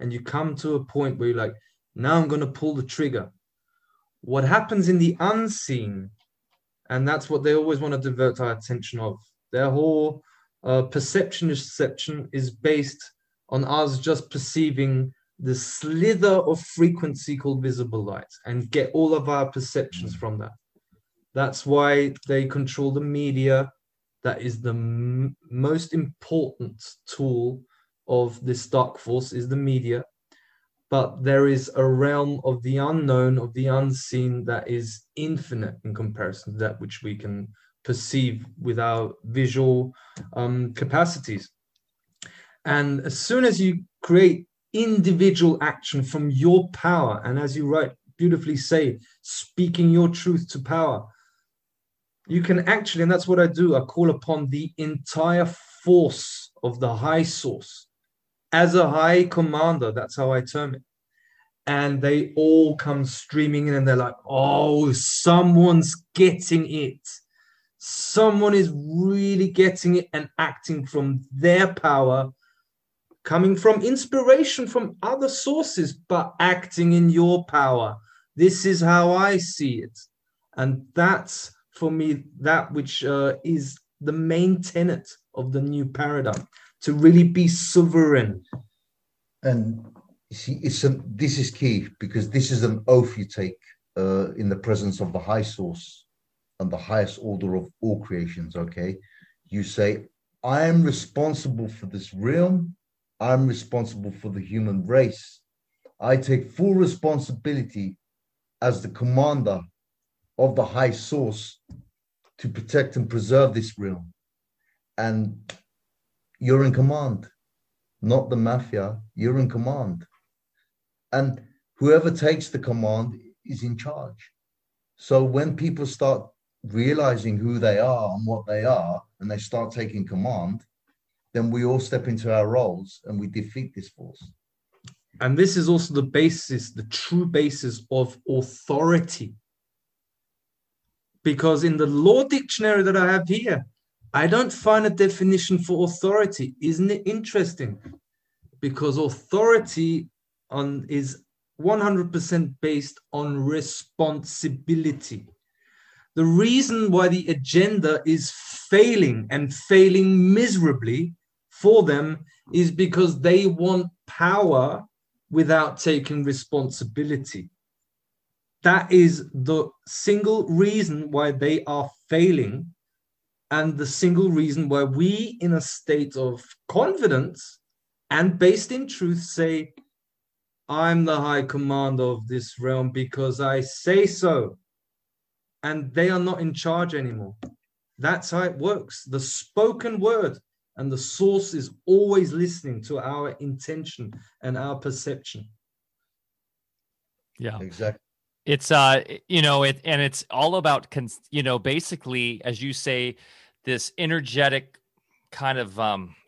and you come to a point where you're like, now I'm going to pull the trigger. What happens in the unseen, and that's what they always want to divert our attention of. Their whole perception is based on us just perceiving the slither of frequency called visible light and get all of our perceptions from that. That's why they control the media. That is the most important tool of this dark force, is the media. But there is a realm of the unknown, of the unseen, that is infinite in comparison to that which we can perceive with our visual capacities. And as soon as you create individual action from your power, and as you beautifully say, speaking your truth to power, you can actually, and that's what I do, I call upon the entire force of the high source as a high commander. That's how I term it. And they all come streaming in, and they're like, oh, someone's getting it. Someone is really getting it and acting from their power, coming from inspiration from other sources, but acting in your power. This is how I see it. And that's, for me, that which is the main tenet of the new paradigm, to really be sovereign. And you see, this is key, because this is an oath you take in the presence of the high source and the highest order of all creations, okay? You say, I am responsible for this realm. I'm responsible for the human race. I take full responsibility as the commander of the high source to protect and preserve this realm. And you're in command, not the mafia. You're in command. And whoever takes the command is in charge. So when people start realizing who they are and what they are, and they start taking command, then we all step into our roles and we defeat this force. And this is also the basis, the true basis of authority. Because in the law dictionary that I have here, I don't find a definition for authority. Isn't it interesting? Because authority is 100% based on responsibility. The reason why the agenda is failing, and failing miserably for them, is because they want power without taking responsibility. That is the single reason why they are failing, and the single reason why we, in a state of confidence and based in truth, say, I'm the high commander of this realm because I say so, and they are not in charge anymore. That's how it works. The spoken word and the source is always listening to our intention and our perception. Yeah, exactly. It's, and it's all about, basically, as you say, this energetic kind of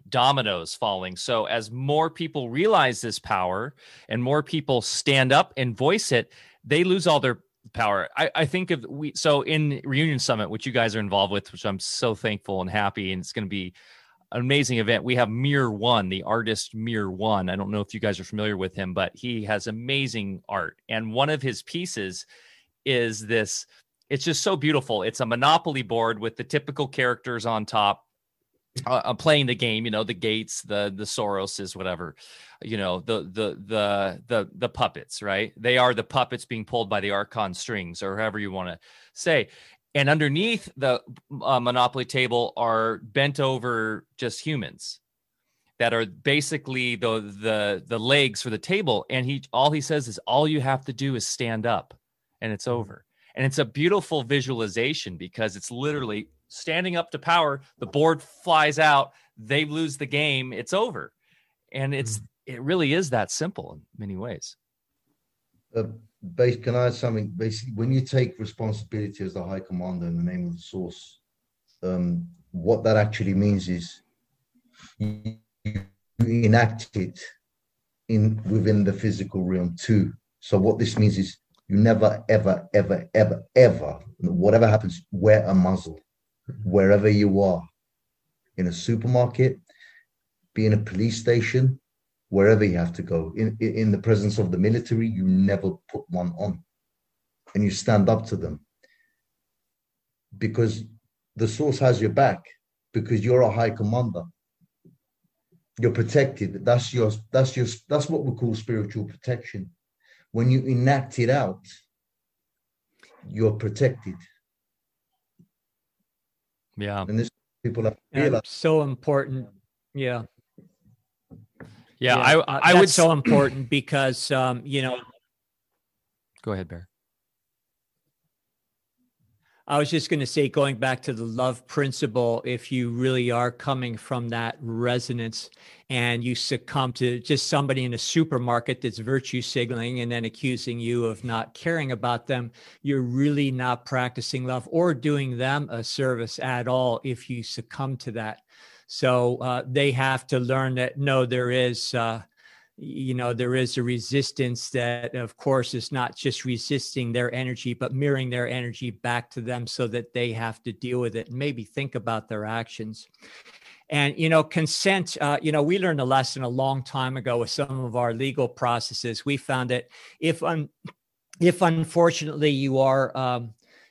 dominoes falling. So as more people realize this power and more people stand up and voice it, they lose all their power. I think of so in Reunion Summit, which you guys are involved with, which I'm so thankful and happy, and it's going to be an amazing event. We have Mir One, the artist Mir One. I don't know if you guys are familiar with him, but he has amazing art. And one of his pieces is this, it's just so beautiful. It's a Monopoly board with the typical characters on top playing the game, you know, the Gates, the Soroses, whatever, you know, the puppets, right? They are the puppets being pulled by the Archon strings, or however you want to say. And underneath the Monopoly table are bent over just humans that are basically the legs for the table. And all he says is, all you have to do is stand up and it's over. And it's a beautiful visualization because it's literally standing up to power. The board flies out. They lose the game. It's over. And it really is that simple in many ways. Can I add something? Basically, when you take responsibility as the high commander in the name of the source, what that actually means is you enact it within the physical realm too. So what this means is you never, ever, ever, ever, ever, whatever happens, wear a muzzle wherever you are, in a supermarket, be in a police station, wherever you have to go, in the presence of the military. You never put one on and you stand up to them, because the source has your back, because you're a high commander. You're protected. That's what we call spiritual protection. When you enact it out, you're protected. Yeah. And this people have realized, so important. Yeah. Yeah, I would. So important because you know. Go ahead, Bear. I was just going to say, going back to the love principle, if you really are coming from that resonance and you succumb to just somebody in a supermarket that's virtue signaling and then accusing you of not caring about them, you're really not practicing love or doing them a service at all if you succumb to that. So they have to learn that, no, there is, there is a resistance that, of course, is not just resisting their energy, but mirroring their energy back to them so that they have to deal with it and maybe think about their actions. And, consent, we learned a lesson a long time ago with some of our legal processes. We found that if unfortunately you are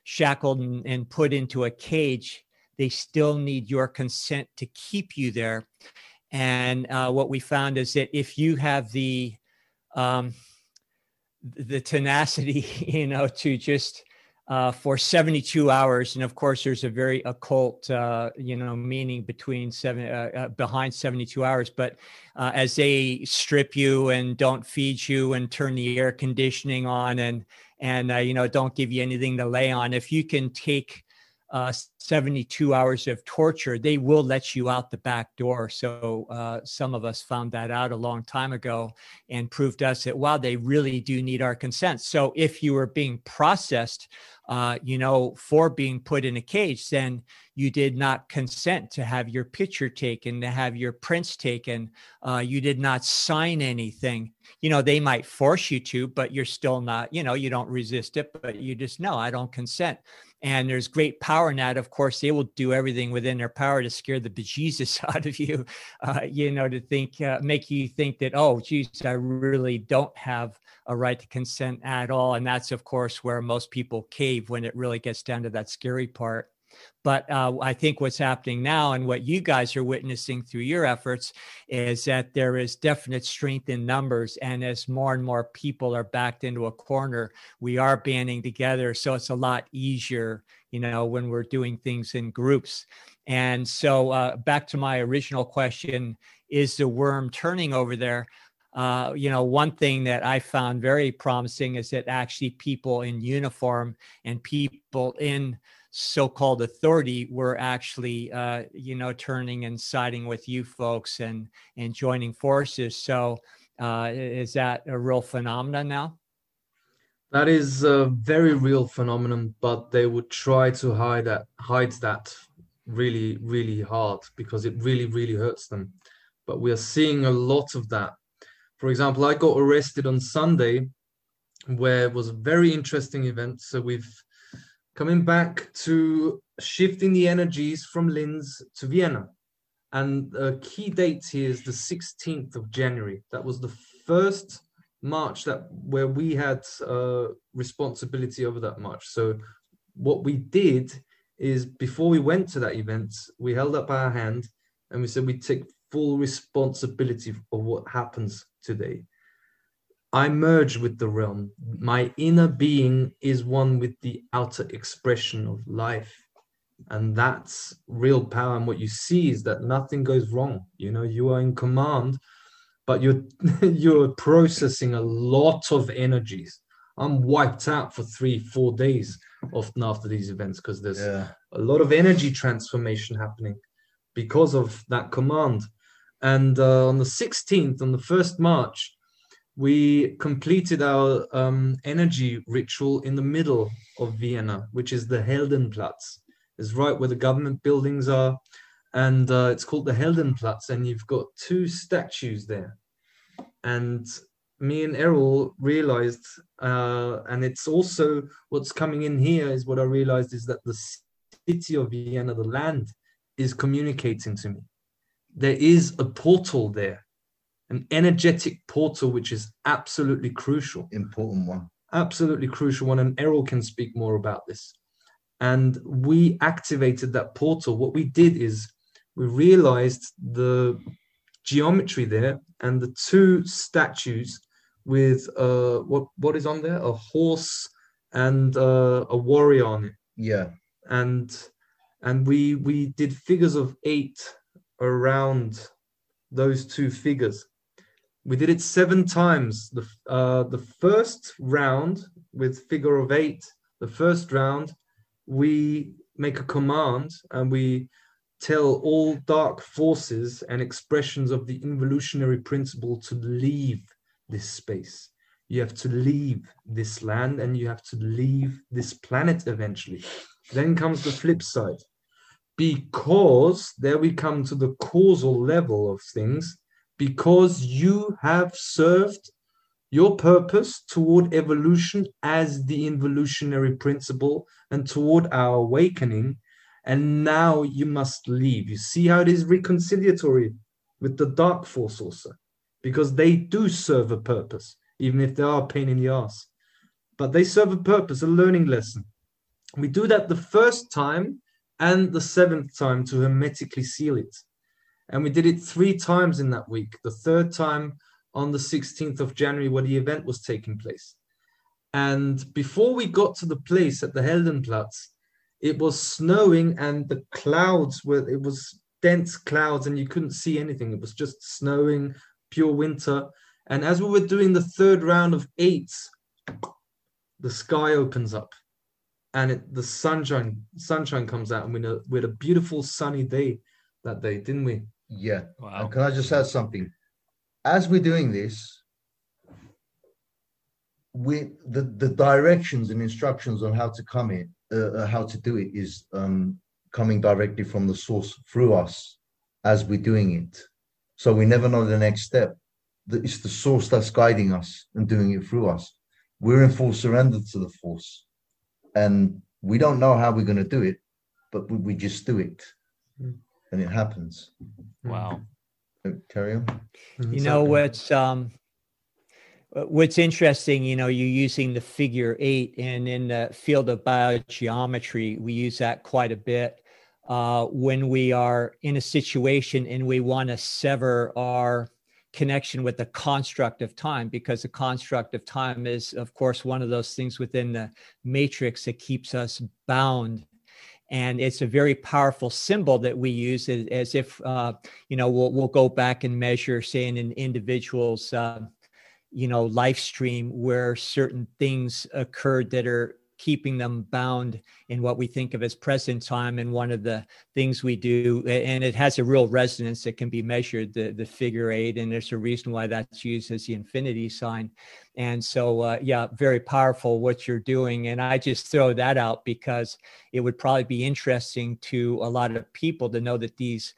shackled and put into a cage, they still need your consent to keep you there. And what we found is that if you have the tenacity, to just for 72 hours, and of course there's a very occult, meaning behind 72 hours, but as they strip you and don't feed you and turn the air conditioning on and don't give you anything to lay on, if you can take 72 hours of torture, they will let you out the back door. So some of us found that out a long time ago and proved to us that, wow, they really do need our consent. So if you were being processed, for being put in a cage, then you did not consent to have your picture taken, to have your prints taken. You did not sign anything. They might force you to, but you're still not, you don't resist it, but you just, no, I don't consent. And there's great power in that. Of course, they will do everything within their power to scare the bejesus out of you, to think, make you think that, oh, geez, I really don't have a right to consent at all. And that's, of course, where most people cave when it really gets down to that scary part. But I think what's happening now and what you guys are witnessing through your efforts is that there is definite strength in numbers. And as more and more people are backed into a corner, we are banding together. So it's a lot easier, when we're doing things in groups. And so back to my original question, is the worm turning over there? One thing that I found very promising is that actually people in uniform and people in so-called authority were actually, turning and siding with you folks and joining forces. So is that a real phenomenon now? That is a very real phenomenon, but they would try to hide that really, really hard because it really, really hurts them. But we are seeing a lot of that. For example, I got arrested on Sunday where was a very interesting event. So we've coming back to shifting the energies from Linz to Vienna. And a key date here is the 16th of January. That was the first march that where we had responsibility over that march. So what we did is before we went to that event, we held up our hand and we said, we take full responsibility for what happens today. I merge with the realm. My inner being is one with the outer expression of life. And that's real power. And what you see is that nothing goes wrong. You know, you are in command, but you're processing a lot of energies. I'm wiped out for 3-4 days often after these events because there's a lot of energy transformation happening because of that command. And on the 16th, on the 1st March, we completed our energy ritual in the middle of Vienna, which is the Heldenplatz. It's right where the government buildings are. And it's called the Heldenplatz. And you've got 2 statues there. And me and Errol realized, and it's also what's coming in here is what I realized is that the city of Vienna, the land, is communicating to me. There is a portal there. An energetic portal, which is absolutely crucial. Important one. Absolutely crucial one. And Errol can speak more about this. And we activated that portal. What we did is we realized the geometry there and the 2 statues with what is on there? A horse and a warrior on it. Yeah. And we did figures of 8 around those 2 figures. We did it 7 times. The first round with figure of 8, the first round, we make a command and we tell all dark forces and expressions of the involutionary principle to leave this space. You have to leave this land and you have to leave this planet eventually. Then comes the flip side. Because there we come to the causal level of things, because you have served your purpose toward evolution as the involutionary principle and toward our awakening, and now you must leave. You see how it is reconciliatory with the dark force also, because they do serve a purpose, even if they are a pain in the ass. But they serve a purpose, a learning lesson. We do that the first time and the 7th time to hermetically seal it. And we did it 3 times in that week. The 3rd time on the 16th of January where the event was taking place. And before we got to the place at the Heldenplatz, it was snowing and the clouds were, it was dense clouds and you couldn't see anything. It was just snowing, pure winter. And as we were doing the 3rd round of 8s, the sky opens up. And the sunshine comes out, and we had a beautiful sunny day that day, didn't we? Yeah. Wow. And can I just add something? As we're doing this, the directions and instructions on how to come in, how to do it, is coming directly from the source through us as we're doing it. So we never know the next step. It's the source that's guiding us and doing it through us. We're in full surrender to the force. And we don't know how we're going to do it, but we just do it. And it happens. Wow. Carry on. You know, what's interesting, you know, you're using the figure 8. And in the field of biogeometry, we use that quite a bit. When we are in a situation and we want to sever our connection with the construct of time, because the construct of time is, of course, one of those things within the matrix that keeps us bound. And it's a very powerful symbol that we use as if, you know, we'll go back and measure, say, in an individual's, you know, life stream where certain things occurred that are keeping them bound in what we think of as present time. And one of the things we do, and it has a real resonance that can be measured, the figure 8, and there's a reason why that's used as the infinity sign. And so, yeah, very powerful what you're doing. And I just throw that out because it would probably be interesting to a lot of people to know that these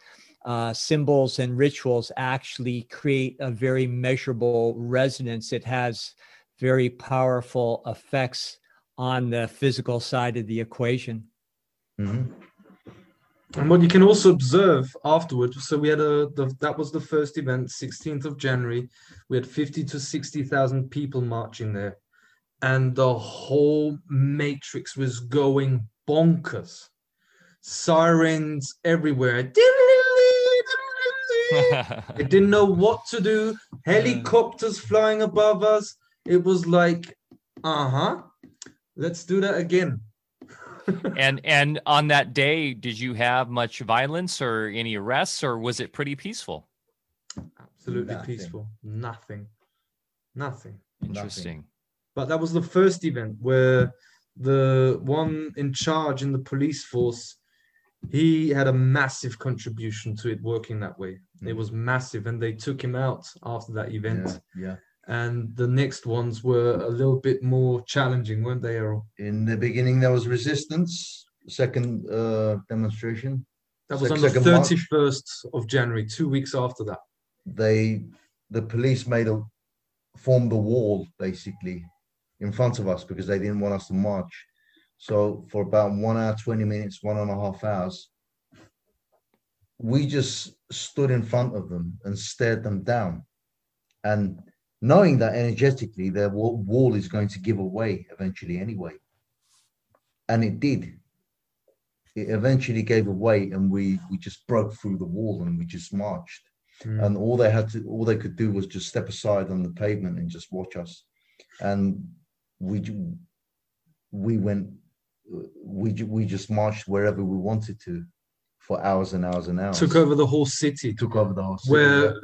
symbols and rituals actually create a very measurable resonance. It has very powerful effects on the physical side of the equation. Mm-hmm. And what you can also observe afterwards, so we had that was the first event, 16th of January. We had 50 to 60,000 people marching there. And the whole matrix was going bonkers. Sirens everywhere. They didn't know what to do. Helicopters flying above us. It was like, let's do that again. And on that day, did you have much violence or any arrests, or was it pretty peaceful? Absolutely peaceful. Nothing. Interesting. But that was the first event where the one in charge in the police force, he had a massive contribution to it working that way. Mm. It was massive, and they took him out after that event. Yeah. And the next ones were a little bit more challenging, weren't they, Errol? In the beginning, there was resistance. Second demonstration. That was on the 31st of January, 2 weeks after that. The police formed a wall, basically, in front of us because they didn't want us to march. So for about 1 hour, 20 minutes, 1.5 hours, we just stood in front of them and stared them down. And knowing that energetically their wall is going to give away eventually anyway. And it did. It eventually gave away, and we just broke through the wall and we just marched. Mm. And all they could do was just step aside on the pavement and just watch us. And we just marched wherever we wanted to. For hours and hours and hours. Took over the whole city. Where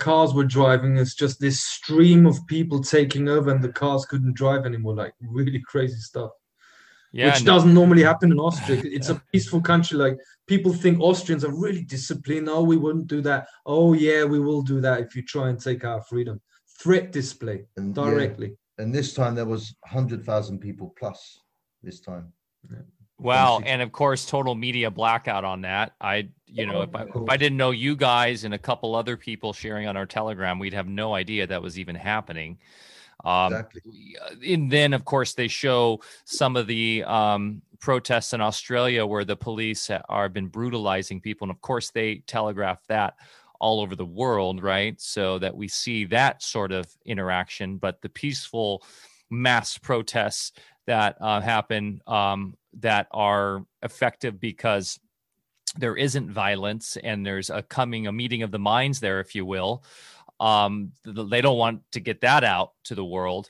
cars were driving. It's just this stream of people taking over, and the cars couldn't drive anymore. Like really crazy stuff. Yeah, which doesn't normally happen in Austria. It's a peaceful country. Like people think Austrians are really disciplined. Oh, we wouldn't do that. Oh yeah, we will do that if you try and take our freedom. Threat display directly. Yeah. And this time there was 100,000 people plus this time. Yeah. Wow. And of course, total media blackout on that. If I didn't know you guys and a couple other people sharing on our Telegram, we'd have no idea that was even happening. Exactly. And then, of course, they show some of the protests in Australia where the police are been brutalizing people. And of course, they telegraph that all over the world, right? So that we see that sort of interaction, but the peaceful mass protests that happen that are effective because there isn't violence and there's a meeting of the minds there, if you will. They don't want to get that out to the world.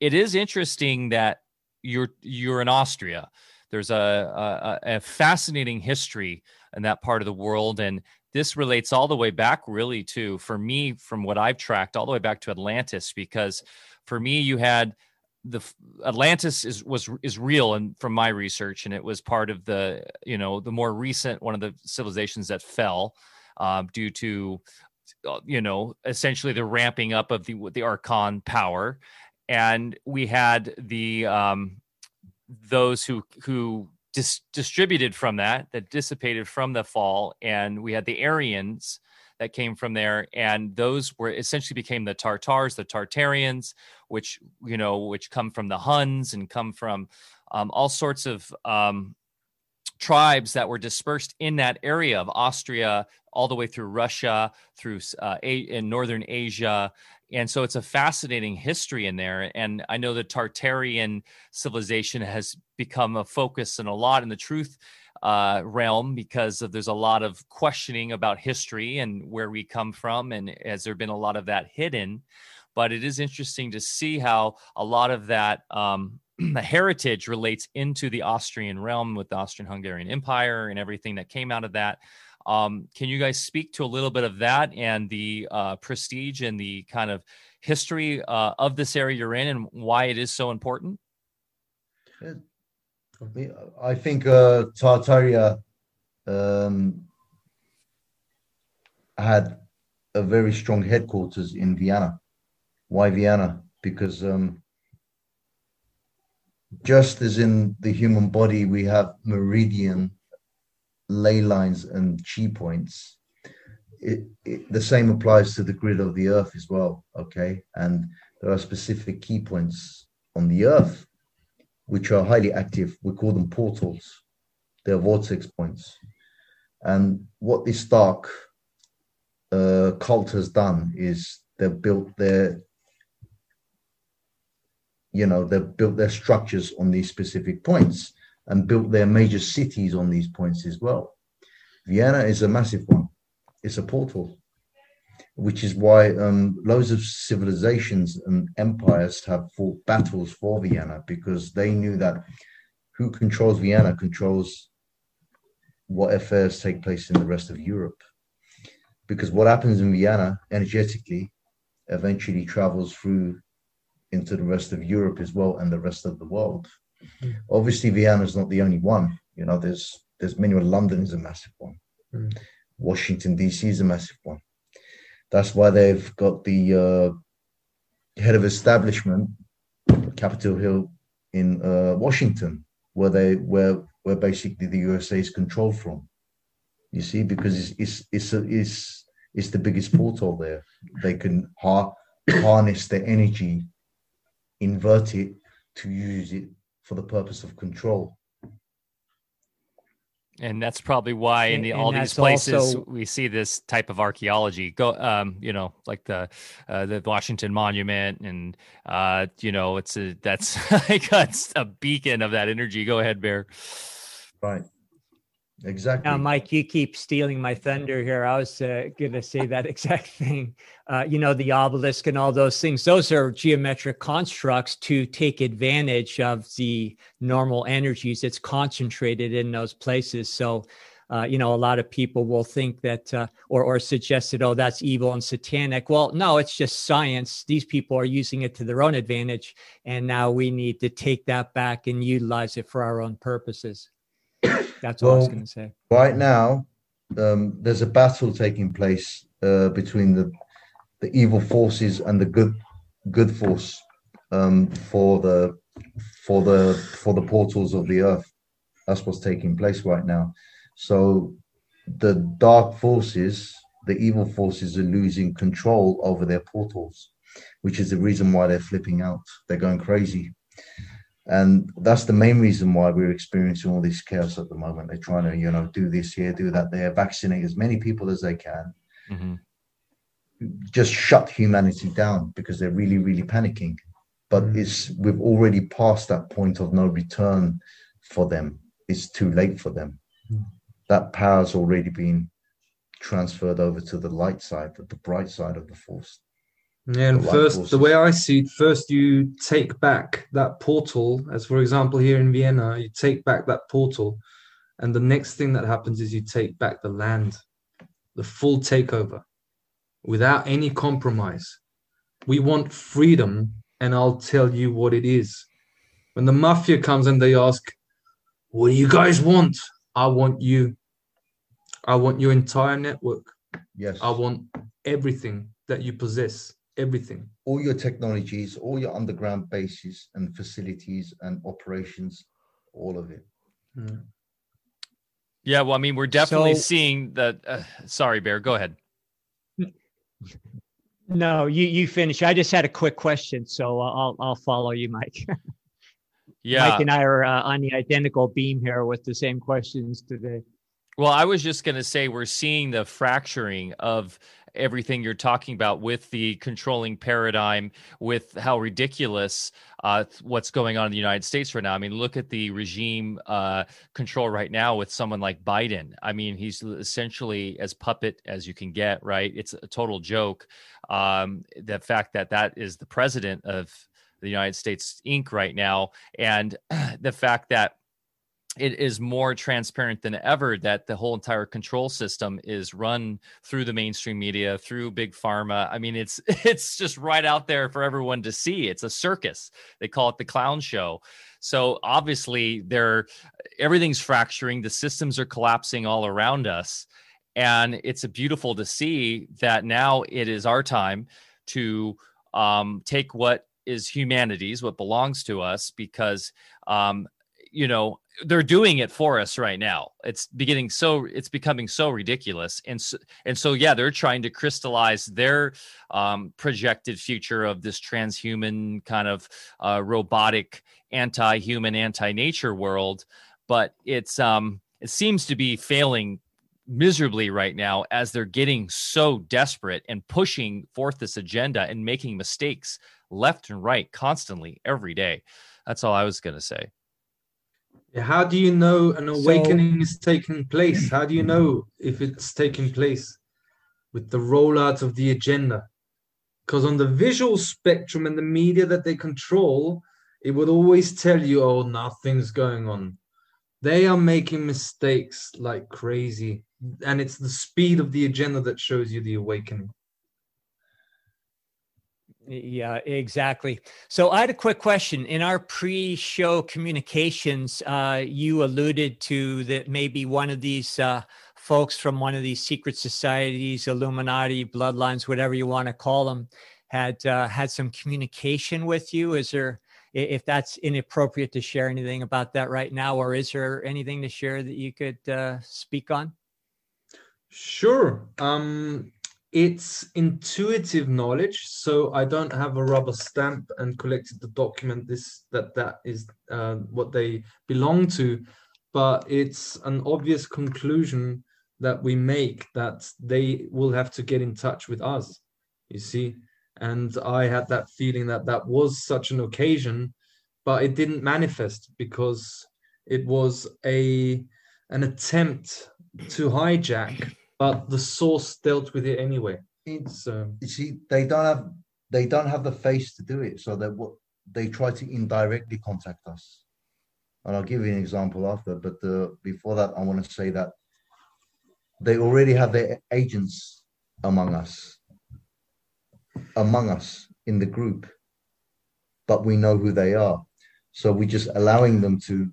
It is interesting that you're in Austria. There's a fascinating history in that part of the world. And this relates all the way back really to, for me, from what I've tracked all the way back to Atlantis, because for me, you had Atlantis is real, and from my research, and it was part of the more recent one of the civilizations that fell due to essentially the ramping up of the Archon power, and we had the those who distributed from that dissipated from the fall, and we had the Aryans that came from there, and those were essentially became the Tartars, the Tartarians, which come from the Huns and come from all sorts of tribes that were dispersed in that area of Austria, all the way through Russia, through in Northern Asia. And so it's a fascinating history in there. And I know the Tartarian civilization has become a focus and a lot in the truth realm because there's a lot of questioning about history and where we come from, and has there been a lot of that hidden. But it is interesting to see how a lot of that heritage relates into the Austrian realm with the Austrian-Hungarian Empire and everything that came out of that. Can you guys speak to a little bit of that and the prestige and the kind of history of this area you're in and why it is so important? Yeah. I think Tartaria had a very strong headquarters in Vienna. Why Vienna? Because just as in the human body, we have meridian, ley lines, and chi points. The same applies to the grid of the earth as well, okay? And there are specific key points on the Earth which are highly active. We call them portals. They're vortex points. And what this dark cult has done is they've built their, structures on these specific points and built their major cities on these points as well. Vienna is a massive one. It's a portal, which is why loads of civilizations and empires have fought battles for Vienna, because they knew that who controls Vienna controls what affairs take place in the rest of Europe. Because what happens in Vienna energetically eventually travels through into the rest of Europe as well and the rest of the world. Mm. Obviously, Vienna is not the only one. You know, there's many. London is a massive one. Mm. Washington, D.C. is a massive one. That's why they've got the head of establishment, Capitol Hill in Washington, where basically the USA is controlled from. You see, because it's the biggest portal there. They can harness their energy, invert it to use it for the purpose of control. And that's probably why all these places we see this type of archaeology go, like the Washington Monument, and that's like a beacon of that energy. Go ahead, Bear. Right. Exactly. Now, Mike, you keep stealing my thunder here. I was going to say that exact thing. The obelisk and all those things, those are geometric constructs to take advantage of the normal energies that's concentrated in those places. So, a lot of people will think that or suggest that, oh, that's evil and satanic. Well, no, it's just science. These people are using it to their own advantage. And now we need to take that back and utilize it for our own purposes. That's all I was going to say. Right now, there's a battle taking place between the evil forces and the good force for the portals of the Earth. That's what's taking place right now. So the dark forces, the evil forces, are losing control over their portals, which is the reason why they're flipping out. They're going crazy. And that's the main reason why we're experiencing all this chaos at the moment. They're trying to, do this here, do that there, vaccinate as many people as they can. Mm-hmm. Just shut humanity down because they're really, really panicking. But we've already passed that point of no return for them. It's too late for them. Mm-hmm. That power's already been transferred over to the light side, the bright side of the force. And first, the way I see it, first you take back that portal, as for example, here in Vienna, you take back that portal. And the next thing that happens is you take back the land, the full takeover, without any compromise. We want freedom, and I'll tell you what it is. When the mafia comes and they ask, what do you guys want? I want you. I want your entire network. Yes. I want everything that you possess. Everything, all your technologies, all your underground bases and facilities and operations, all of it. Mm. Yeah, well, I mean, we're definitely seeing that. Sorry, Bear, go ahead. No, you finish. I just had a quick question, so I'll follow you, Mike. Yeah, Mike and I are on the identical beam here with the same questions today. Well, I was just going to say we're seeing the fracturing of everything you're talking about with the controlling paradigm, with how ridiculous what's going on in the United States right now. I mean, look at the regime control right now with someone like Biden. I mean, he's essentially as puppet as you can get, right? It's a total joke. The fact that is the president of the United States, Inc. right now, and the fact that it is more transparent than ever that the whole entire control system is run through the mainstream media, through big pharma. I mean, it's just right out there for everyone to see. It's a circus. They call it the clown show. So obviously everything's fracturing. The systems are collapsing all around us. And it's beautiful to see that now it is our time to take what is humanity's, what belongs to us, because you know, they're doing it for us right now. It's becoming so ridiculous. And so, yeah, they're trying to crystallize their projected future of this transhuman kind of robotic, anti-human, anti-nature world. But it seems to be failing miserably right now as they're getting so desperate and pushing forth this agenda and making mistakes left and right constantly every day. That's all I was going to say. How do you know an awakening is taking place? How do you know if it's taking place? With the rollout of the agenda. Because on the visual spectrum and the media that they control, it would always tell you, oh, nothing's going on. They are making mistakes like crazy. And it's the speed of the agenda that shows you the awakening. Yeah, exactly. So I had a quick question. In our pre-show communications, you alluded to that maybe one of these folks from one of these secret societies, Illuminati, bloodlines, whatever you want to call them, had some communication with you. Is there, if that's inappropriate to share anything about that right now, or is there anything to share that you could speak on? Sure. It's intuitive knowledge, so I don't have a rubber stamp and collected the document that is what they belong to, but it's an obvious conclusion that we make that they will have to get in touch with us, you see. And I had that feeling that was such an occasion, but it didn't manifest because it was an attempt to hijack. But the source dealt with it anyway. So you see, they don't have the face to do it. So they try to indirectly contact us. And I'll give you an example after. But before that, I want to say that they already have their agents among us in the group. But we know who they are. So we're just allowing them to.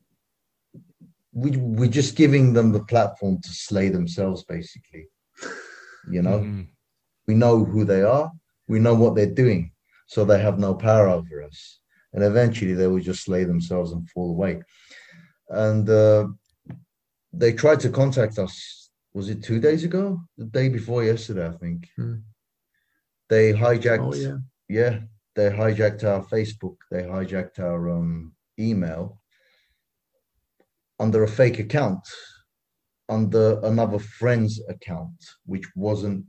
We're just giving them the platform to slay themselves, basically. You know, We know who they are. We know what they're doing. So they have no power over us. And eventually they will just slay themselves and fall away. And they tried to contact us. Was it 2 days ago? The day before yesterday, I think. They hijacked. Oh, yeah. Yeah. They hijacked our Facebook. They hijacked our email. Under a fake account, under another friend's account, which wasn't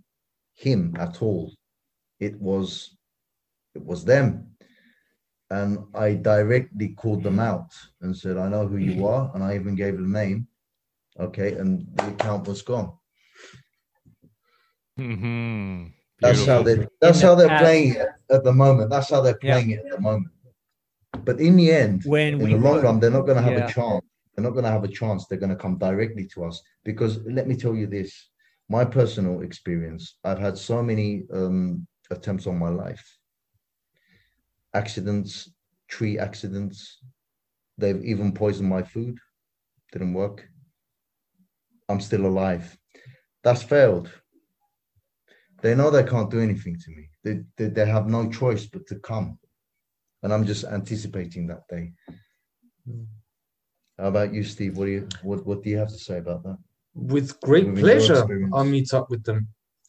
him at all. It was them. And I directly called them out and said, I know who you are. And I even gave them a name. Okay. And the account was gone. Mm-hmm. That's how they're playing it at the moment. That's how they're playing it at the moment. But in the end, in the long run, they're not going to have a chance. They're not going to have a chance. They're going to come directly to us. Because let me tell you this, my personal experience, I've had so many attempts on my life. Accidents, tree accidents. They've even poisoned my food. Didn't work. I'm still alive. That's failed. They know they can't do anything to me. They have no choice but to come. And I'm just anticipating that day. How about you, Steve? What do you have to say about that? With great pleasure, I'll meet up with them.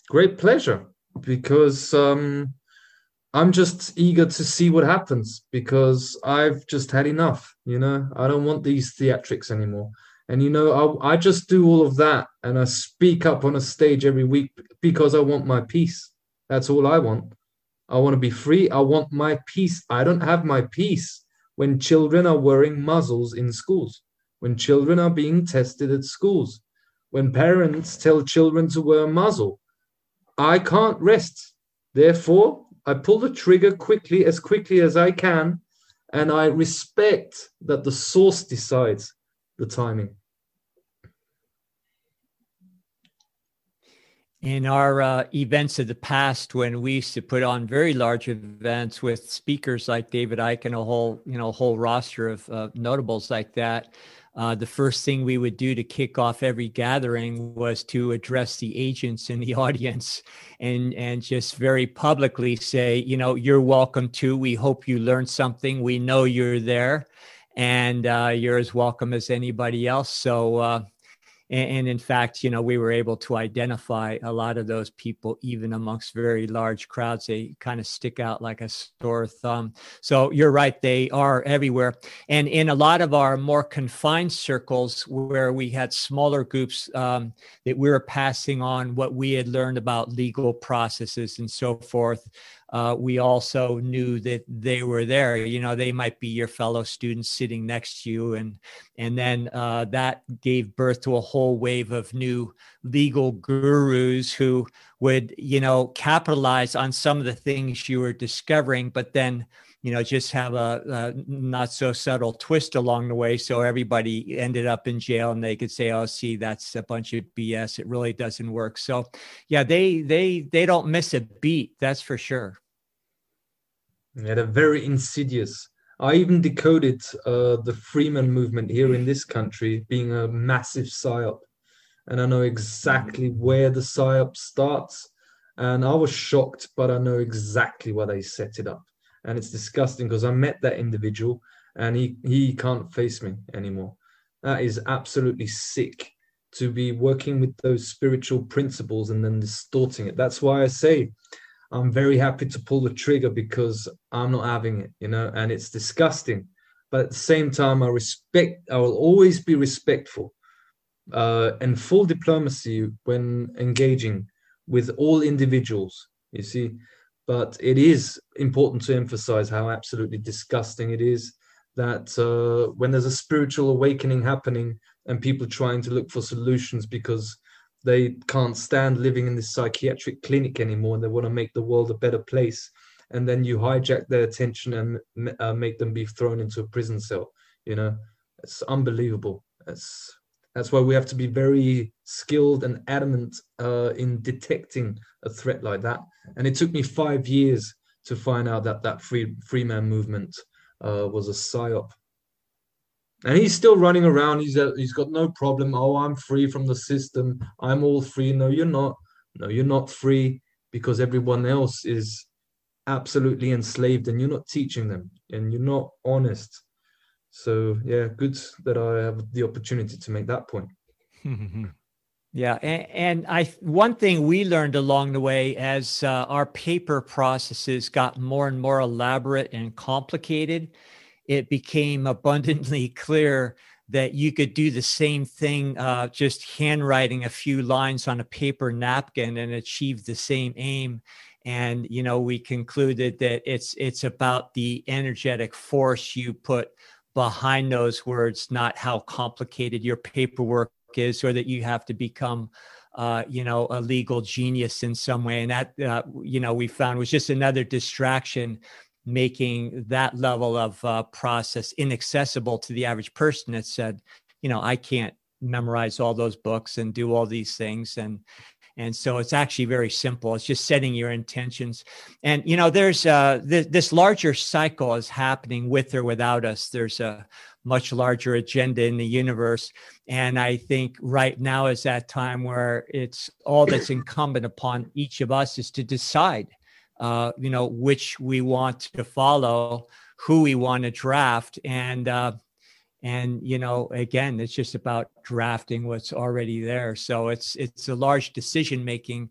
Great pleasure, because I'm just eager to see what happens, because I've just had enough, you know? I don't want these theatrics anymore. And, you know, I just do all of that, and I speak up on a stage every week because I want my peace. That's all I want. I want to be free. I want my peace. I don't have my peace when children are wearing muzzles in schools, when children are being tested at schools, when parents tell children to wear a muzzle. I can't rest. Therefore, I pull the trigger quickly as I can, and I respect that the source decides the timing. In our events of the past, when we used to put on very large events with speakers like David Icke and a whole roster of notables like that, the first thing we would do to kick off every gathering was to address the agents in the audience and just very publicly say, you know, you're welcome to. We hope you learned something. We know you're there. and you're as welcome as anybody else. So, and in fact, you know, we were able to identify a lot of those people, even amongst very large crowds. They kind of stick out like a sore thumb. So you're right. They are everywhere. And in a lot of our more confined circles where we had smaller groups that we were passing on what we had learned about legal processes and so forth, we also knew that they were there. You know, they might be your fellow students sitting next to you. And then that gave birth to a whole wave of new legal gurus who would, you know, capitalize on some of the things you were discovering, but then, you know, just have a not so subtle twist along the way. So everybody ended up in jail and they could say, oh, see, that's a bunch of BS. It really doesn't work. So yeah, they don't miss a beat. That's for sure. Yeah, they're very insidious. I even decoded the Freeman movement here in this country being a massive psyop. And I know exactly where the psyop starts. And I was shocked, but I know exactly why they set it up. And it's disgusting because I met that individual and he can't face me anymore. That is absolutely sick, to be working with those spiritual principles and then distorting it. That's why I say I'm very happy to pull the trigger, because I'm not having it, you know, and it's disgusting. But at the same time, I will always be respectful and full diplomacy when engaging with all individuals, you see. But it is important to emphasize how absolutely disgusting it is that when there's a spiritual awakening happening and people trying to look for solutions because they can't stand living in this psychiatric clinic anymore and they want to make the world a better place, and then you hijack their attention and make them be thrown into a prison cell. You know, it's unbelievable. That's why we have to be very skilled and adamant in detecting a threat like that. And it took me 5 years to find out that free man movement was a psyop. And he's still running around. He's got no problem. Oh, I'm free from the system. I'm all free. No, you're not. No, you're not free, because everyone else is absolutely enslaved and you're not teaching them and you're not honest. So, yeah, good that I have the opportunity to make that point. Yeah. And one thing we learned along the way as our paper processes got more and more elaborate and complicated, it became abundantly clear that you could do the same thing, just handwriting a few lines on a paper napkin and achieve the same aim. And, you know, we concluded that it's about the energetic force you put behind those words, not how complicated your paperwork is, or that you have to become, you know, a legal genius in some way. And that, you know, we found was just another distraction, making that level of process inaccessible to the average person that said, you know, I can't memorize all those books and do all these things. And so it's actually very simple. It's just setting your intentions. And, you know, there's this larger cycle is happening with or without us. There's a much larger agenda in the universe. And I think right now is that time where it's all that's incumbent upon each of us is to decide, you know, which we want to follow, who we want to draft. And, you know, again, it's just about drafting what's already there. So it's a large decision-making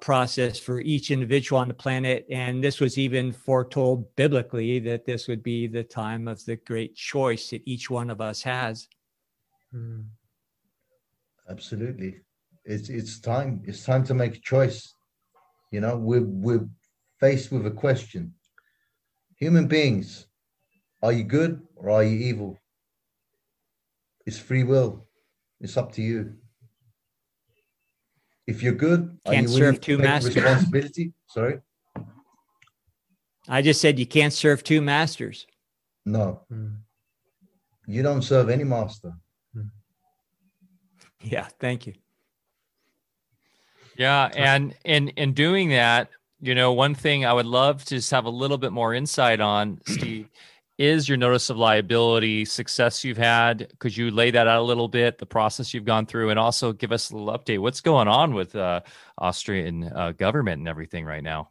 process for each individual on the planet. And this was even foretold biblically, that this would be the time of the great choice that each one of us has. Absolutely. It's time. It's time to make a choice. You know, we're faced with a question. Human beings, are you good or are you evil? It's free will. It's up to you. If you're good, can't are you serve two masters. Responsibility? Sorry, I just said you can't serve two masters. No, you don't serve any master. Yeah, thank you. Yeah, and in doing that, you know, one thing I would love to just have a little bit more insight on, Steve. Is your notice of liability success you've had? Could you lay that out a little bit, the process you've gone through, and also give us a little update? What's going on with Austrian government and everything right now?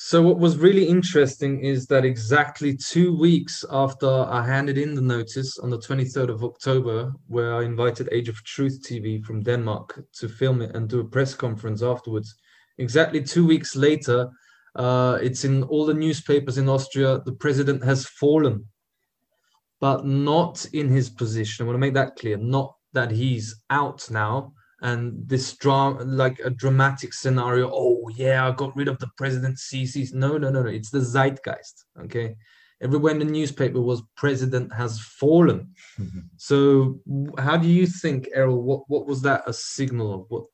So what was really interesting is that exactly 2 weeks after I handed in the notice on the 23rd of October, where I invited Age of Truth TV from Denmark to film it and do a press conference afterwards, exactly 2 weeks later, it's in all the newspapers in Austria, the president has fallen, but not in his position. I want to make that clear, not that he's out now. And this drama, like a dramatic scenario, oh yeah, I got rid of the president, Sisi's. No, it's the Zeitgeist, okay? Everywhere in the newspaper was president has fallen. Mm-hmm. So how do you think, Errol, what was that a signal of? What?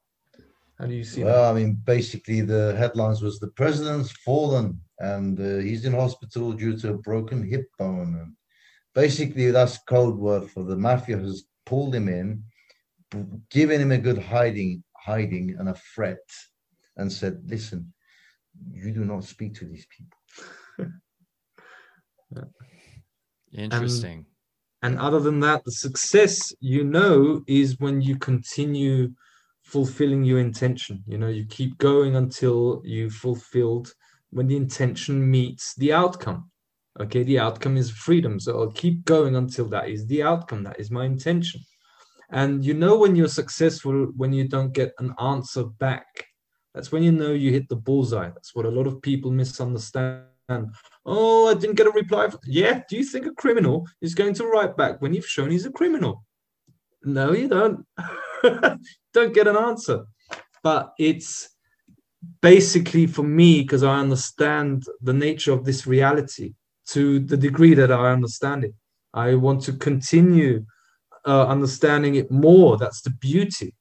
How do you see that? Well, I mean, basically the headlines was the president's fallen and he's in hospital due to a broken hip bone. And basically that's code word for the mafia has pulled him in, giving him a good hiding and a threat, and said, listen, you do not speak to these people. Interesting. And other than that, the success, you know, is when you continue fulfilling your intention. You know, you keep going until you fulfilled, when the intention meets the outcome. Okay, the outcome is freedom. So I'll keep going until that is the outcome. That is my intention. And you know when you're successful, when you don't get an answer back. That's when you know you hit the bullseye. That's what a lot of people misunderstand. Oh, I didn't get a reply. Yeah, do you think a criminal is going to write back when you've shown he's a criminal? No, you don't. Don't get an answer. But it's basically for me, because I understand the nature of this reality to the degree that I understand it. I want to continue understanding it more. That's the beauty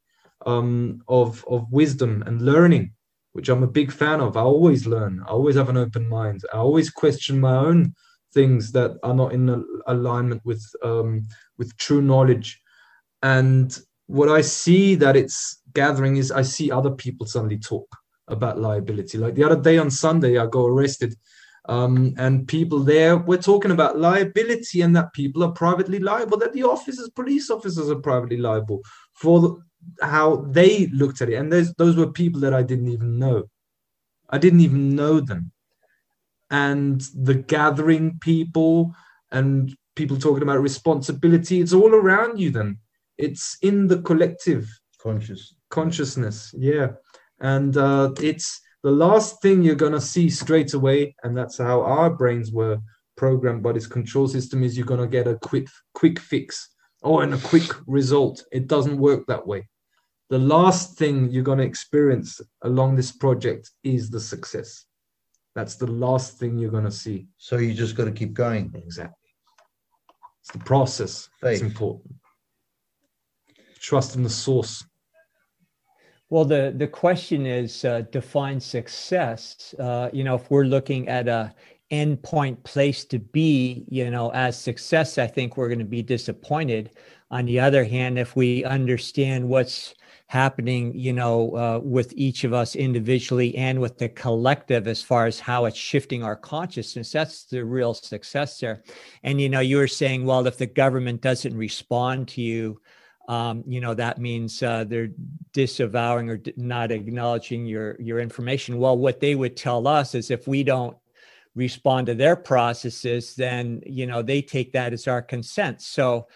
of wisdom and learning, which I'm a big fan of. I always learn. I always have an open mind. I always question my own things that are not in alignment with true knowledge. And what I see that it's gathering is I see other people suddenly talk about liability. Like the other day on Sunday, I got arrested. And people there, we're talking about liability and that people are privately liable, that the officers, police officers are privately liable for how they looked at it. And those were people that I didn't even know. I didn't even know them. And the gathering people and people talking about responsibility, it's all around you then. It's in the collective consciousness. Yeah. And it's the last thing you're going to see straight away, and that's how our brains were programmed by this control system, is you're going to get a quick fix or and a quick result. It doesn't work that way. The last thing you're going to experience along this project is the success. That's the last thing you're going to see. So you just got to keep going. Exactly. It's the process. Faith. It's important. Trust in the source. Well, the question is define success. You know, if we're looking at a endpoint place to be, you know, as success, I think we're going to be disappointed. On the other hand, if we understand what's happening, you know, with each of us individually and with the collective, as far as how it's shifting our consciousness, that's the real success there. And, you know, you were saying, well, if the government doesn't respond to you, you know, that means they're disavowing or not acknowledging your information. Well, what they would tell us is if we don't respond to their processes, then, you know, they take that as our consent. So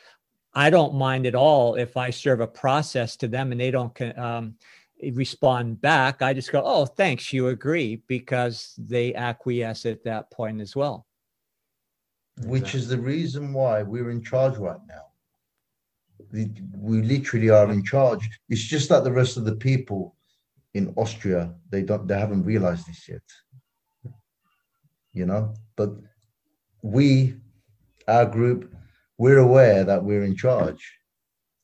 I don't mind at all if I serve a process to them and they don't respond back. I just go, oh, thanks, you agree, because they acquiesce at that point as well. Which is the reason why we're in charge right now. We literally are in charge. It's just that the rest of the people in Austria, they haven't realized this yet, you know, but our group, we're aware that we're in charge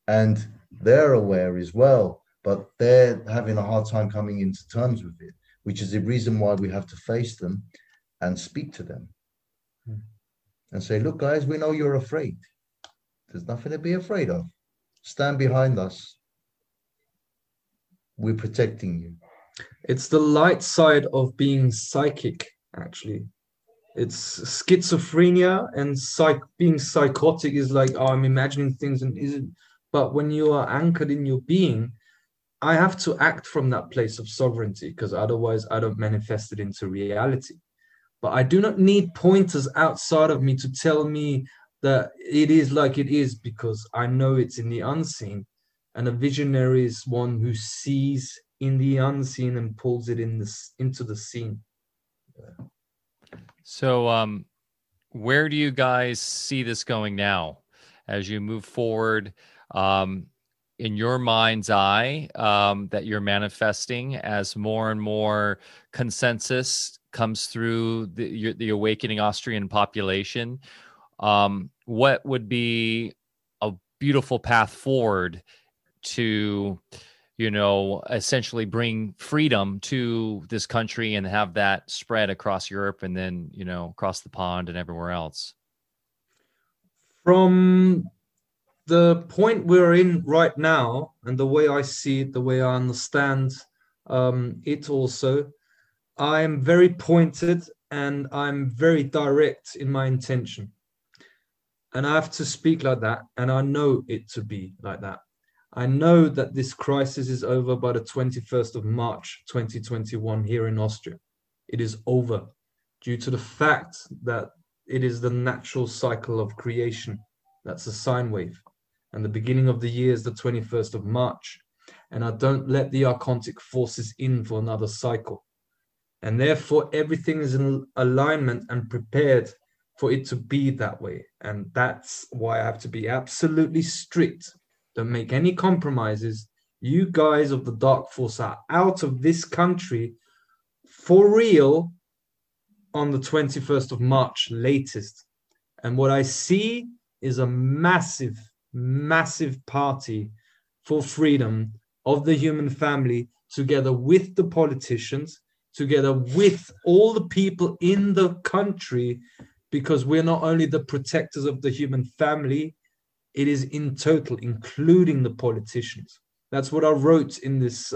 and they're aware as well, but they're having a hard time coming into terms with it, which is the reason why we have to face them and speak to them and say, look, guys, we know you're afraid. There's nothing to be afraid of. Stand behind us. We're protecting you. It's the light side of being psychic, actually. It's schizophrenia and being psychotic is like, oh, I'm imagining things and isn't. But when you are anchored in your being, I have to act from that place of sovereignty, because otherwise I don't manifest it into reality. But I do not need pointers outside of me to tell me that it is like it is, because I know it's in the unseen. And a visionary is one who sees in the unseen and pulls it in into the scene. Yeah. So where do you guys see this going now as you move forward? In your mind's eye, that you're manifesting as more and more consensus comes through the awakening Austrian population, what would be a beautiful path forward to, you know, essentially bring freedom to this country and have that spread across Europe and then, you know, across the pond and everywhere else? From the point we're in right now, and the way I see it, the way I understand it also, I am very pointed and I'm very direct in my intention. And I have to speak like that, and I know it to be like that. I know that this crisis is over by the 21st of March, 2021 here in Austria. It is over due to the fact that it is the natural cycle of creation. That's a sine wave. And the beginning of the year is the 21st of March. And I don't let the archontic forces in for another cycle. And therefore, everything is in alignment and prepared for it to be that way. And that's why I have to be absolutely strict. Don't make any compromises. You guys of the dark force are out of this country for real on the 21st of March latest. And what I see is a massive, massive party for freedom of the human family, together with the politicians, together with all the people in the country, because we're not only the protectors of the human family, it is in total, including the politicians. That's what I wrote in this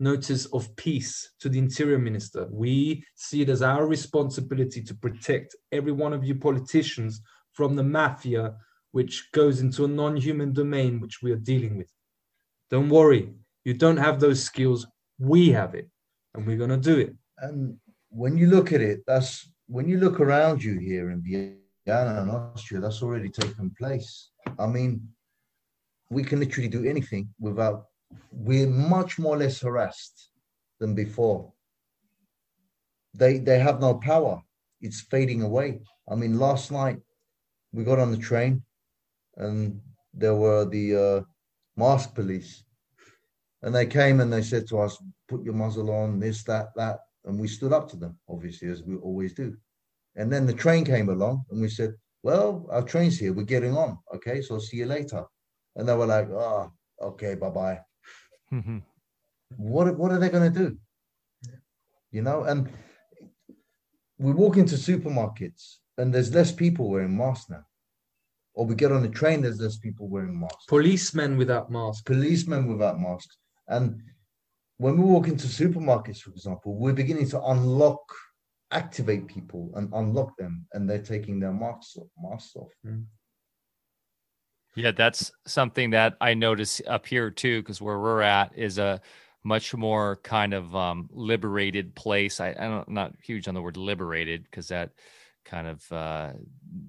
notice of peace to the Interior Minister. We see it as our responsibility to protect every one of you politicians from the mafia, which goes into a non-human domain, which we are dealing with. Don't worry. You don't have those skills. We have it, and we're going to do it. And when you look at it, that's when you look around you here in Vienna, and Austria, that's already taken place. I mean, we can literally do anything without, we're much more or less harassed than before. They have no power. It's fading away. I mean, last night we got on the train and there were the mask police, and they came and they said to us, put your muzzle on, this, that, that. And we stood up to them, obviously, as we always do. And then the train came along and we said, well, our train's here. We're getting on. Okay, so I'll see you later. And they were like, oh, okay, bye-bye. Mm-hmm. What are they going to do? You know, and we walk into supermarkets and there's less people wearing masks now. Or we get on the train, there's less people wearing masks. Policemen without masks. Policemen without masks. And when we walk into supermarkets, for example, we're beginning to activate people and unlock them, and they're taking their masks off. Yeah, that's something that I notice up here too, because where we're at is a much more kind of liberated place. I'm not huge on the word liberated, because that kind of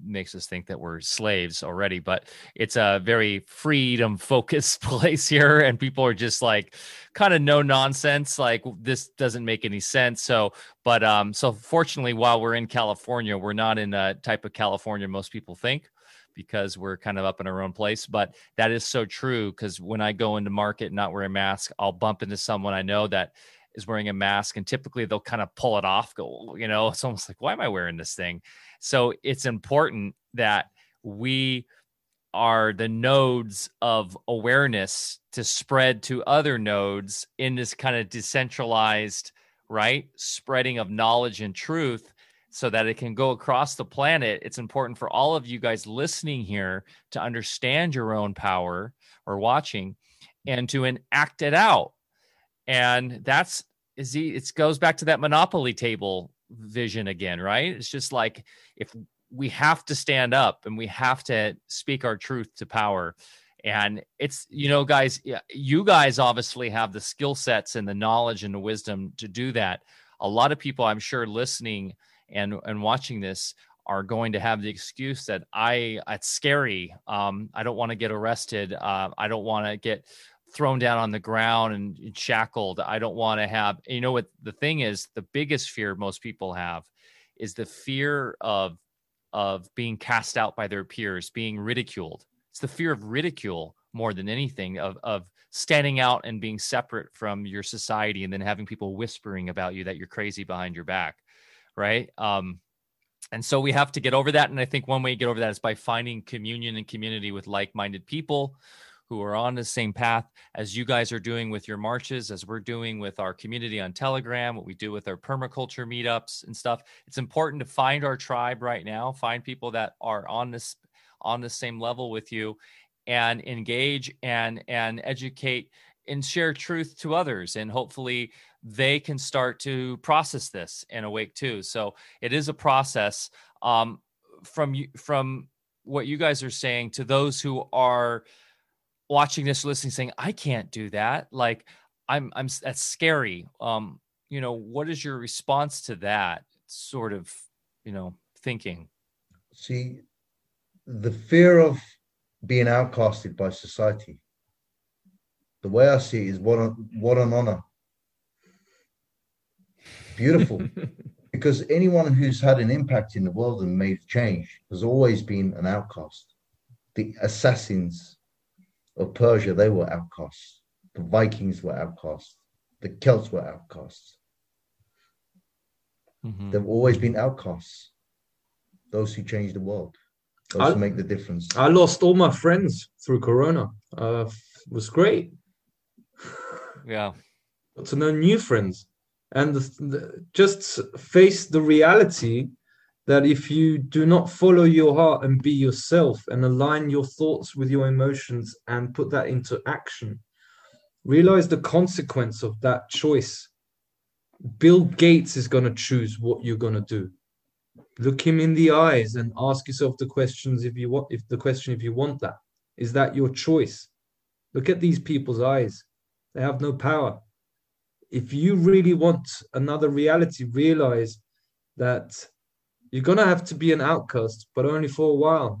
makes us think that we're slaves already, but it's a very freedom focused place here, and people are just like kind of no nonsense, like this doesn't make any sense. So fortunately, while we're in California, we're not in a type of California most people think, because we're kind of up in our own place. But that is so true, because when I go into market and not wearing a mask, I'll bump into someone I know that is wearing a mask, and typically they'll kind of pull it off, go, you know, it's almost like, why am I wearing this thing? So it's important that we are the nodes of awareness to spread to other nodes in this kind of decentralized, right, spreading of knowledge and truth, so that it can go across the planet. It's important for all of you guys listening here to understand your own power, or watching, and to enact it out. And it goes back to that monopoly table vision again, right? It's just like, if we have to stand up and we have to speak our truth to power, And it's, you know, guys, you guys obviously have the skill sets and the knowledge and the wisdom to do that. A lot of people, I'm sure, listening and watching this are going to have the excuse that it's scary. I don't want to get arrested. I don't want to get thrown down on the ground and shackled. I don't want to have, you know what the thing is, the biggest fear most people have is the fear of being cast out by their peers, being ridiculed. It's the fear of ridicule more than anything, of standing out and being separate from your society, and then having people whispering about you that you're crazy behind your back, right? And so we have to get over that. And I think one way to get over that is by finding communion and community with like-minded people who are on the same path as you guys are doing with your marches, as we're doing with our community on Telegram, what we do with our permaculture meetups and stuff. It's important to find our tribe right now, find people that are on the same level with you, and engage and educate and share truth to others. And hopefully they can start to process this and awake too. So it is a process. From what you guys are saying to those who are watching this, listening, saying, I can't do that. Like I'm that's scary. You know, what is your response to that sort of, you know, thinking? See, the fear of being outcasted by society, the way I see it, is what an honor. Beautiful. Because anyone who's had an impact in the world and made change has always been an outcast. The assassins of Persia, they were outcasts. The Vikings were outcasts. The Celts were outcasts. Mm-hmm. They've always been outcasts. Those who changed the world. Those make the difference. I lost all my friends through Corona. It was great. Yeah. Got to know new friends. And just face the reality that if you do not follow your heart and be yourself and align your thoughts with your emotions and put that into action, realize the consequence of that choice. Bill Gates is going to choose what you're going to do. Look him in the eyes and ask yourself the questions if you want that. Is that your choice? Look at these people's eyes. They have no power. If you really want another reality, realize that you're going to have to be an outcast, but only for a while.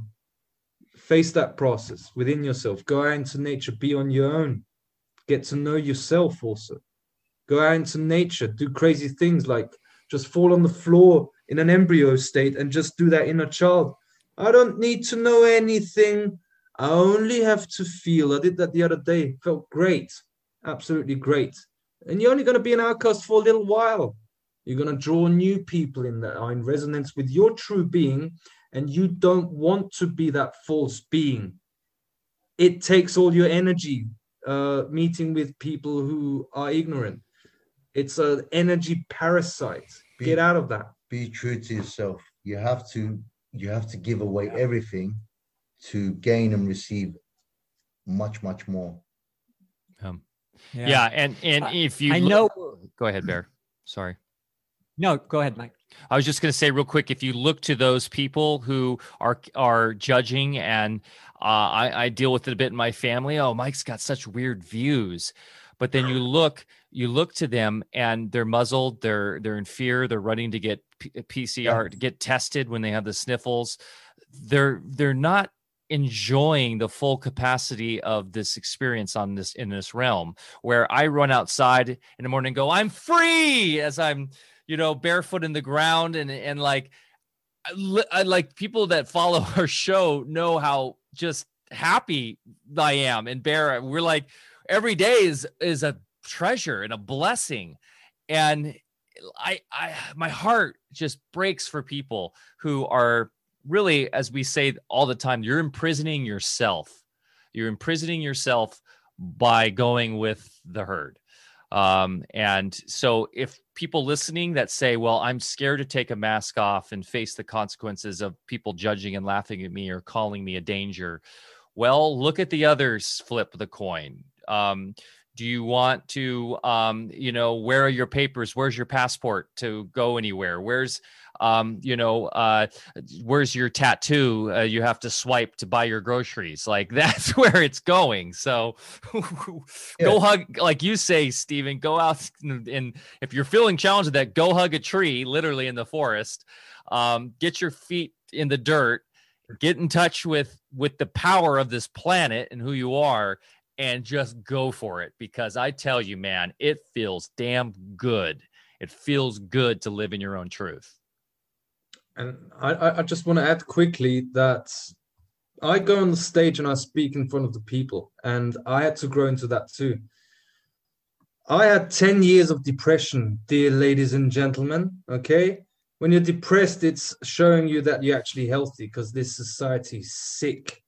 Face that process within yourself. Go out into nature, be on your own. Get to know yourself also. Go out into nature, do crazy things like just fall on the floor in an embryo state and just do that inner child. I don't need to know anything. I only have to feel. I did that the other day. Felt great. Absolutely great. And you're only going to be an outcast for a little while. You're going to draw new people in that are in resonance with your true being, and you don't want to be that false being. It takes all your energy meeting with people who are ignorant. It's an energy parasite. Get out of that. Be true to yourself. You have to give away everything to gain and receive much, much more. Go ahead, Bear. Sorry. No, go ahead, Mike. I was just going to say real quick, if you look to those people who are judging, and I deal with it a bit in my family. Oh, Mike's got such weird views. But then you look to them and they're muzzled, they're in fear, they're running to get PCR, to get tested when they have the sniffles. They're not enjoying the full capacity of this experience in this realm, where I run outside in the morning and go, I'm free, as I'm, you know, barefoot in the ground. And like, I like people that follow our show know how just happy I am. And Bear, we're like, every day is a treasure and a blessing. And I my heart just breaks for people who are really, as we say all the time, you're imprisoning yourself by going with the herd. And so if people listening that say, well, I'm scared to take a mask off and face the consequences of people judging and laughing at me or calling me a danger, well, look at the other's flip of the coin. Do you want to, where are your papers? Where's your passport to go anywhere? Where's, where's your tattoo? You have to swipe to buy your groceries. Like, that's where it's going. So go hug, like you say, Stephen, go out and if you're feeling challenged with that, go hug a tree, literally in the forest, get your feet in the dirt, get in touch with the power of this planet and who you are, and just go for it. Because I tell you, man, it feels damn good. It feels good to live in your own truth. And I just want to add quickly that I go on the stage and I speak in front of the people. And I had to grow into that too. I had 10 years of depression, dear ladies and gentlemen, okay? When you're depressed, it's showing you that you're actually healthy, because this society is sick,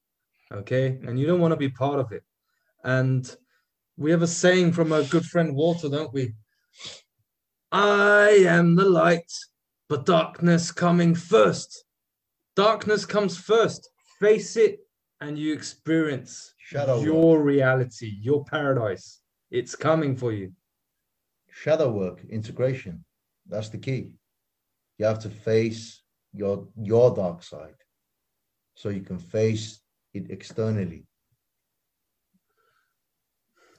okay? And you don't want to be part of it. And we have a saying from our good friend Walter, don't we? I am the light, but darkness coming first. Darkness comes first. Face it, and you experience shadow your work. Reality, your paradise. It's coming for you. Shadow work, integration. That's the key. You have to face your dark side so you can face it externally.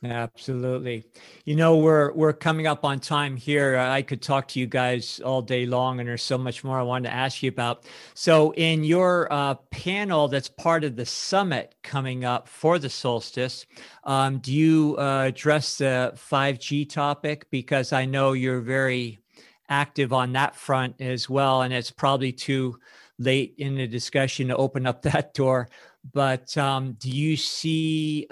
Absolutely. You know, we're coming up on time here. I could talk to you guys all day long, and there's so much more I wanted to ask you about. So in your panel that's part of the summit coming up for the solstice, do you address the 5G topic? Because I know you're very active on that front as well, and it's probably too late in the discussion to open up that door. But do you see...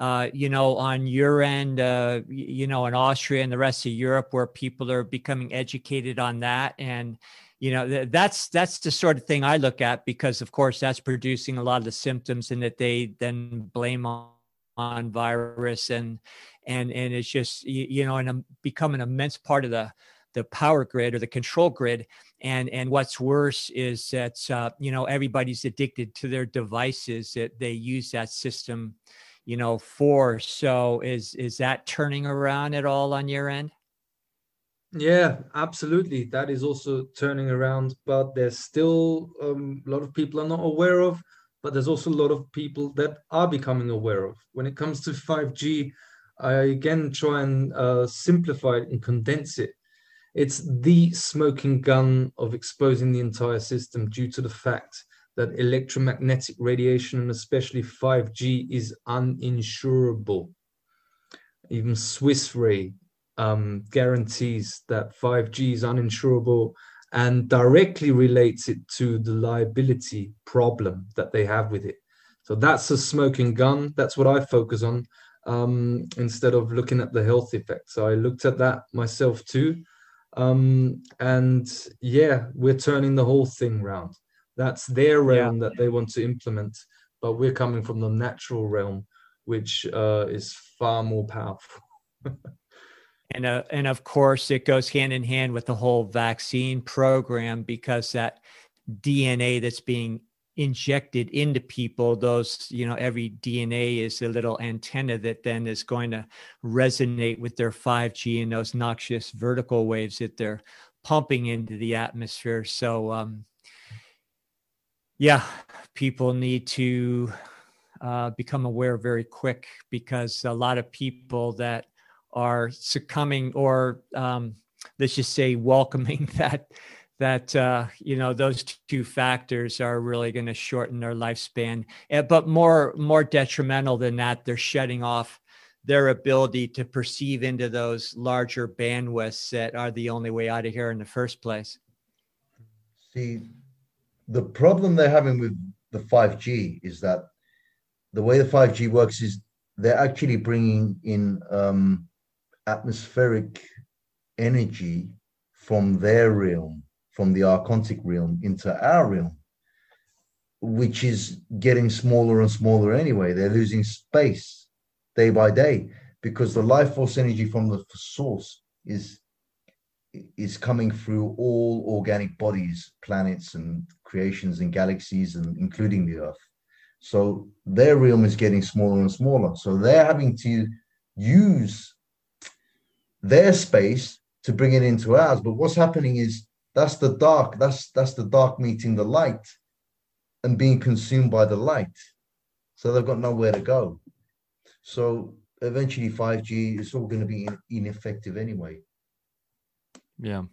on your end, in Austria and the rest of Europe, where people are becoming educated on that. And, that's the sort of thing I look at, because of course that's producing a lot of the symptoms, and that they then blame on virus and it's just, and become an immense part of the power grid or the control grid. And what's worse is that, everybody's addicted to their devices that they use that system for. So is that turning around at all on your end? Yeah, absolutely. That is also turning around, but there's still a lot of people are not aware of, but there's also a lot of people that are becoming aware of. When it comes to 5G, I again try and simplify it and condense it. It's the smoking gun of exposing the entire system due to the fact that electromagnetic radiation, and especially 5G, is uninsurable. Even Swiss Re guarantees that 5G is uninsurable and directly relates it to the liability problem that they have with it. So that's a smoking gun. That's what I focus on instead of looking at the health effects. So I looked at that myself too. We're turning the whole thing round. That's their realm that they want to implement, but we're coming from the natural realm, which is far more powerful. and of course, it goes hand in hand with the whole vaccine program, because that DNA that's being injected into people, those, every DNA is a little antenna that then is going to resonate with their 5G and those noxious vertical waves that they're pumping into the atmosphere. So, people need to become aware very quick, because a lot of people that are succumbing or let's just say welcoming that those two factors are really going to shorten their lifespan. But more detrimental than that, they're shutting off their ability to perceive into those larger bandwidths that are the only way out of here in the first place. See. The problem they're having with the 5G is that the way the 5G works is they're actually bringing in atmospheric energy from their realm, from the archontic realm into our realm, which is getting smaller and smaller anyway. They're losing space day by day, because the life force energy from the source is coming through all organic bodies, planets and creations and galaxies, and including the Earth. So their realm is getting smaller and smaller. So they're having to use their space to bring it into ours. But what's happening is that's the dark, that's the dark meeting the light and being consumed by the light. So they've got nowhere to go. So eventually 5G is all going to be ineffective anyway. Yeah.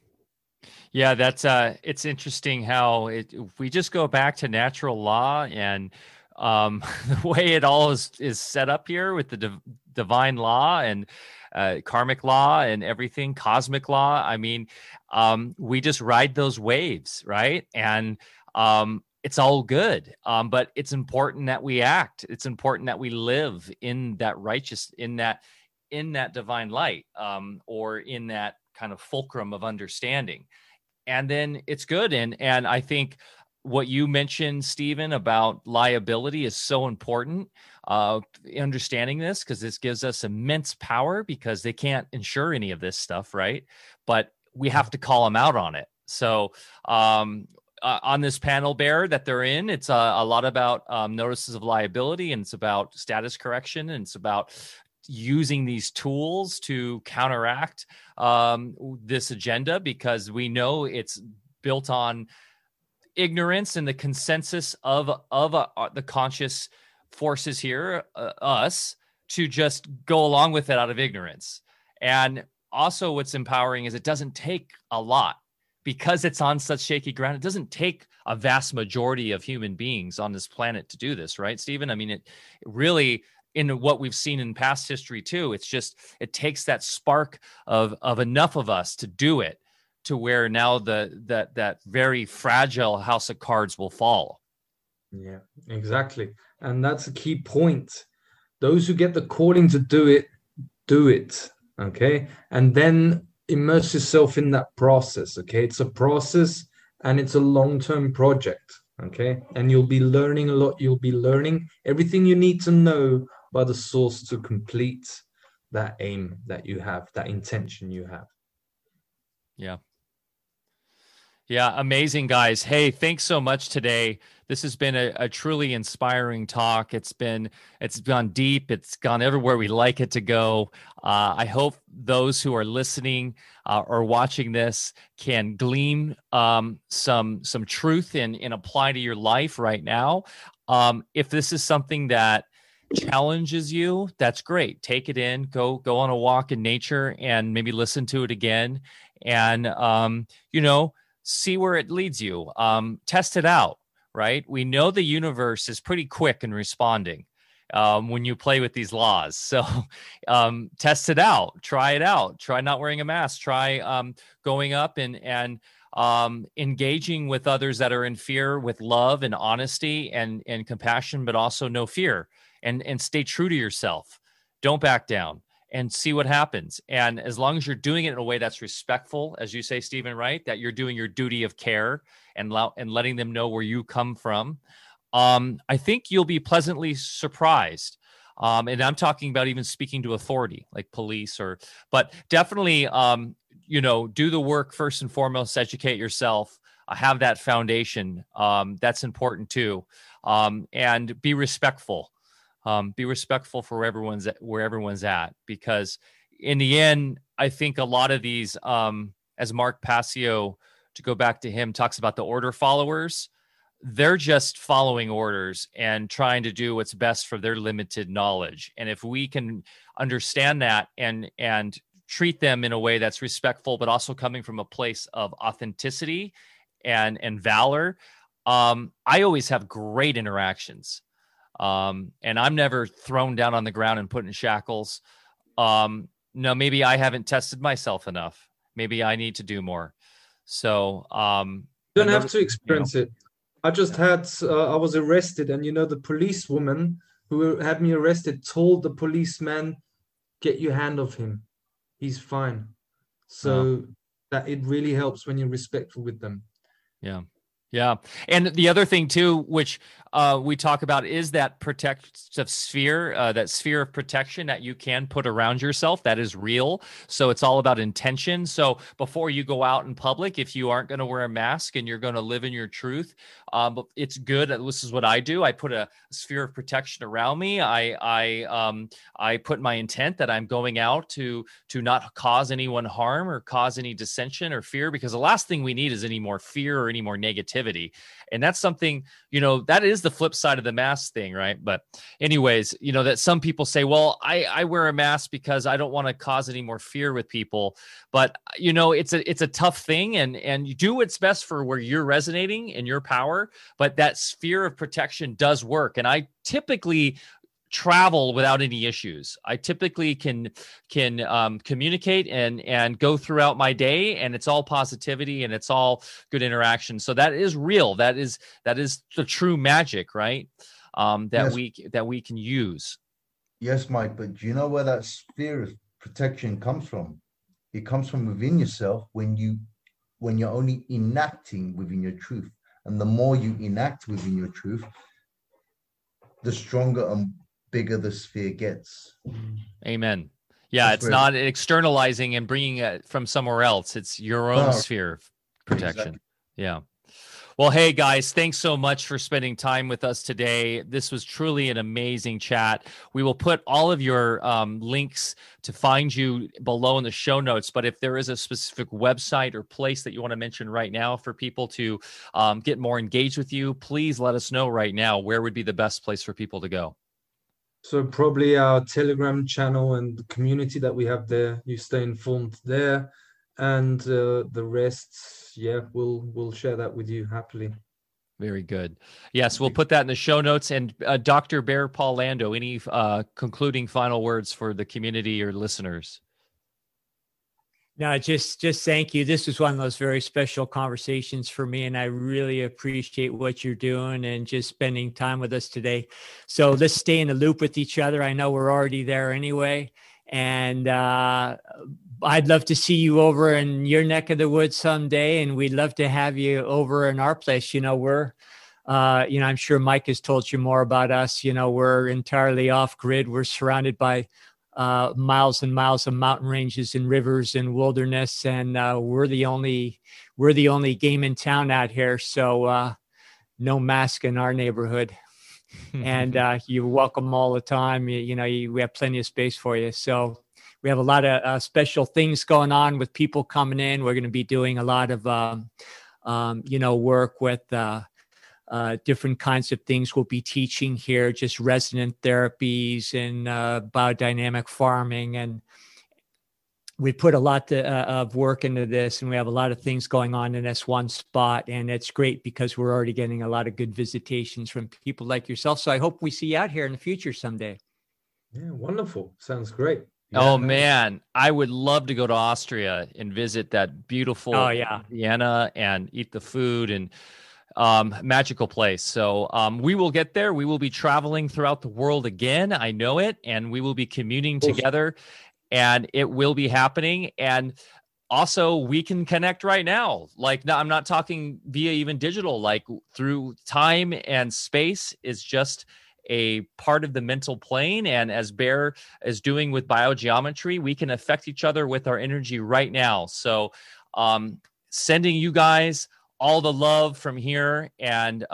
Yeah, that's it's interesting how if we just go back to natural law and the way it all is set up here with the divine law and karmic law and everything, cosmic law. I mean, we just ride those waves, right? And it's all good, but it's important that we act. It's important that we live in that righteous, in that divine light, or in that kind of fulcrum of understanding, and then it's good. And I think what you mentioned, Stephen, about liability is so important, understanding this, because this gives us immense power because they can't insure any of this stuff, right? But we have to call them out on it. So on this panel, Bear, that they're in, it's a lot about notices of liability, and it's about status correction, and it's about using these tools to counteract this agenda, because we know it's built on ignorance and the consensus of the conscious forces here, us, to just go along with it out of ignorance. And also what's empowering is it doesn't take a lot, because it's on such shaky ground. It doesn't take a vast majority of human beings on this planet to do this, right, Stephen? I mean, it really, in what we've seen in past history too, it's just, it takes that spark of enough of us to do it, to where now that very fragile house of cards will fall. Yeah, exactly. And that's a key point. Those who get the calling to do it, okay? And then immerse yourself in that process, okay? It's a process and it's a long-term project, okay? And you'll be learning a lot. You'll be learning everything you need to know by the source to complete that aim that you have, that intention you have. Yeah. Yeah. Amazing, guys. Hey, thanks so much today. This has been a truly inspiring talk. It's gone deep. It's gone everywhere we like it to go. I hope those who are listening or watching this can glean some truth and apply to your life right now. If this is something that challenges you, that's great. Take it in, go on a walk in nature and maybe listen to it again. And, see where it leads you. Test it out, right? We know the universe is pretty quick in responding when you play with these laws. So test it out. Try it out. Try not wearing a mask. Try going up and engaging with others that are in fear with love and honesty and compassion, but also no fear. And stay true to yourself. Don't back down. And see what happens. And as long as you're doing it in a way that's respectful, as you say, Stephen, right? That you're doing your duty of care and letting them know where you come from. I think you'll be pleasantly surprised. And I'm talking about even speaking to authority, like police but definitely, do the work first and foremost, educate yourself, have that foundation. That's important too. And be respectful. Be respectful for where everyone's at, because in the end, I think a lot of these, as Mark Passio, to go back to him, talks about the order followers, they're just following orders and trying to do what's best for their limited knowledge. And if we can understand that and treat them in a way that's respectful, but also coming from a place of authenticity and valor, I always have great interactions. And I'm never thrown down on the ground and put in shackles. No, maybe I haven't tested myself enough. Maybe I need to do more. So, you don't have to experience it. I just I was arrested, and the policewoman who had me arrested told the policeman, "Get your hand off him. He's fine." So that it really helps when you're respectful with them. Yeah. Yeah. And the other thing too, which we talk about is that protective sphere, that sphere of protection that you can put around yourself that is real. So it's all about intention. So before you go out in public, if you aren't going to wear a mask and you're going to live in your truth, it's good. This is what I do. I put a sphere of protection around me. I put my intent that I'm going out to not cause anyone harm or cause any dissension or fear, because the last thing we need is any more fear or any more negativity. And that's something, you know, that is the flip side of the mask thing, right? But anyways, you know, that some people say, well, I wear a mask because I don't want to cause any more fear with people. But, you know, it's a tough thing, and you do what's best for where you're resonating and your power, but that sphere of protection does work. And I typically travel without any issues. I typically can communicate and go throughout my day, and it's all positivity and it's all good interaction. So that is real. That is the true magic, right? That we can use. Yes, Mike. But do you know where that sphere of protection comes from? It comes from within yourself when you're only enacting within your truth, and the more you enact within your truth, the stronger and bigger the sphere gets. Amen. Yeah, that's it's not it. Externalizing and bringing it from somewhere else. It's your own sphere of protection. Exactly. Yeah. Well, hey guys, thanks so much for spending time with us today. This was truly an amazing chat. We will put all of your links to find you below in the show notes. But if there is a specific website or place that you want to mention right now for people to get more engaged with you, please let us know right now. Where would be the best place for people to go? So probably our Telegram channel and the community that we have there. You stay informed there. And the rest, yeah, we'll share that with you happily. Very good. Yes, we'll put that in the show notes. And Dr. Bear Paul Lando, any concluding final words for the community or listeners? No, just thank you. This was one of those very special conversations for me, and I really appreciate what you're doing and just spending time with us today. So let's stay in the loop with each other. I know we're already there anyway. And I'd love to see you over in your neck of the woods someday, and we'd love to have you over in our place. You know, we're, I'm sure Mike has told you more about us. You know, we're entirely off grid. We're surrounded by miles and miles of mountain ranges and rivers and wilderness, and we're the only game in town out here. So no mask in our neighborhood. And you're welcome all the time. We have plenty of space for you. So we have a lot of special things going on with people coming in. We're going to be doing a lot of, work with different kinds of things. We'll be teaching here, just resonant therapies and biodynamic farming. And we put a lot of work into this, and we have a lot of things going on in this one spot. And it's great because we're already getting a lot of good visitations from people like yourself. So I hope we see you out here in the future someday. Yeah, wonderful. Sounds great. Yeah, oh, man, I would love to go to Austria and visit that beautiful Vienna and eat the food and magical place. So we will get there. We will be traveling throughout the world again. I know it. And we will be communing together. And it will be happening. And also, we can connect right now. Like, no, I'm not talking via even digital, like through time and space is just a part of the mental plane. And as Bear is doing with biogeometry, we can affect each other with our energy right now. So sending you guys all the love from here, and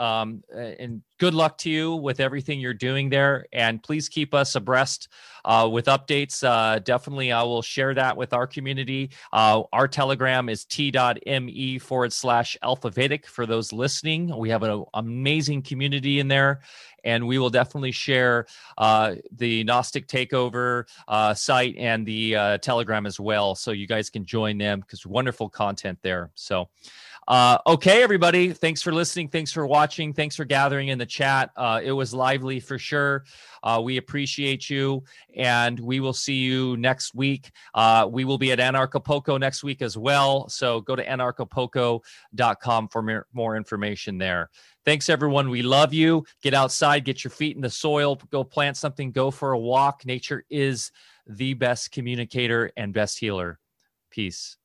good luck to you with everything you're doing there. And please keep us abreast with updates. Definitely, I will share that with our community. Our Telegram is t.me/AlphaVedic for those listening. We have an amazing community in there, and we will definitely share the Gnostic Takeover site and the Telegram as well. So you guys can join them because wonderful content there. So, okay, everybody, thanks for listening. Thanks for watching. Thanks for gathering in the chat. It was lively for sure. We appreciate you, and we will see you next week. We will be at Anarchapulco next week as well. So go to anarchapulco.com for more information there. Thanks, everyone. We love you. Get outside, get your feet in the soil, go plant something, go for a walk. Nature is the best communicator and best healer. Peace.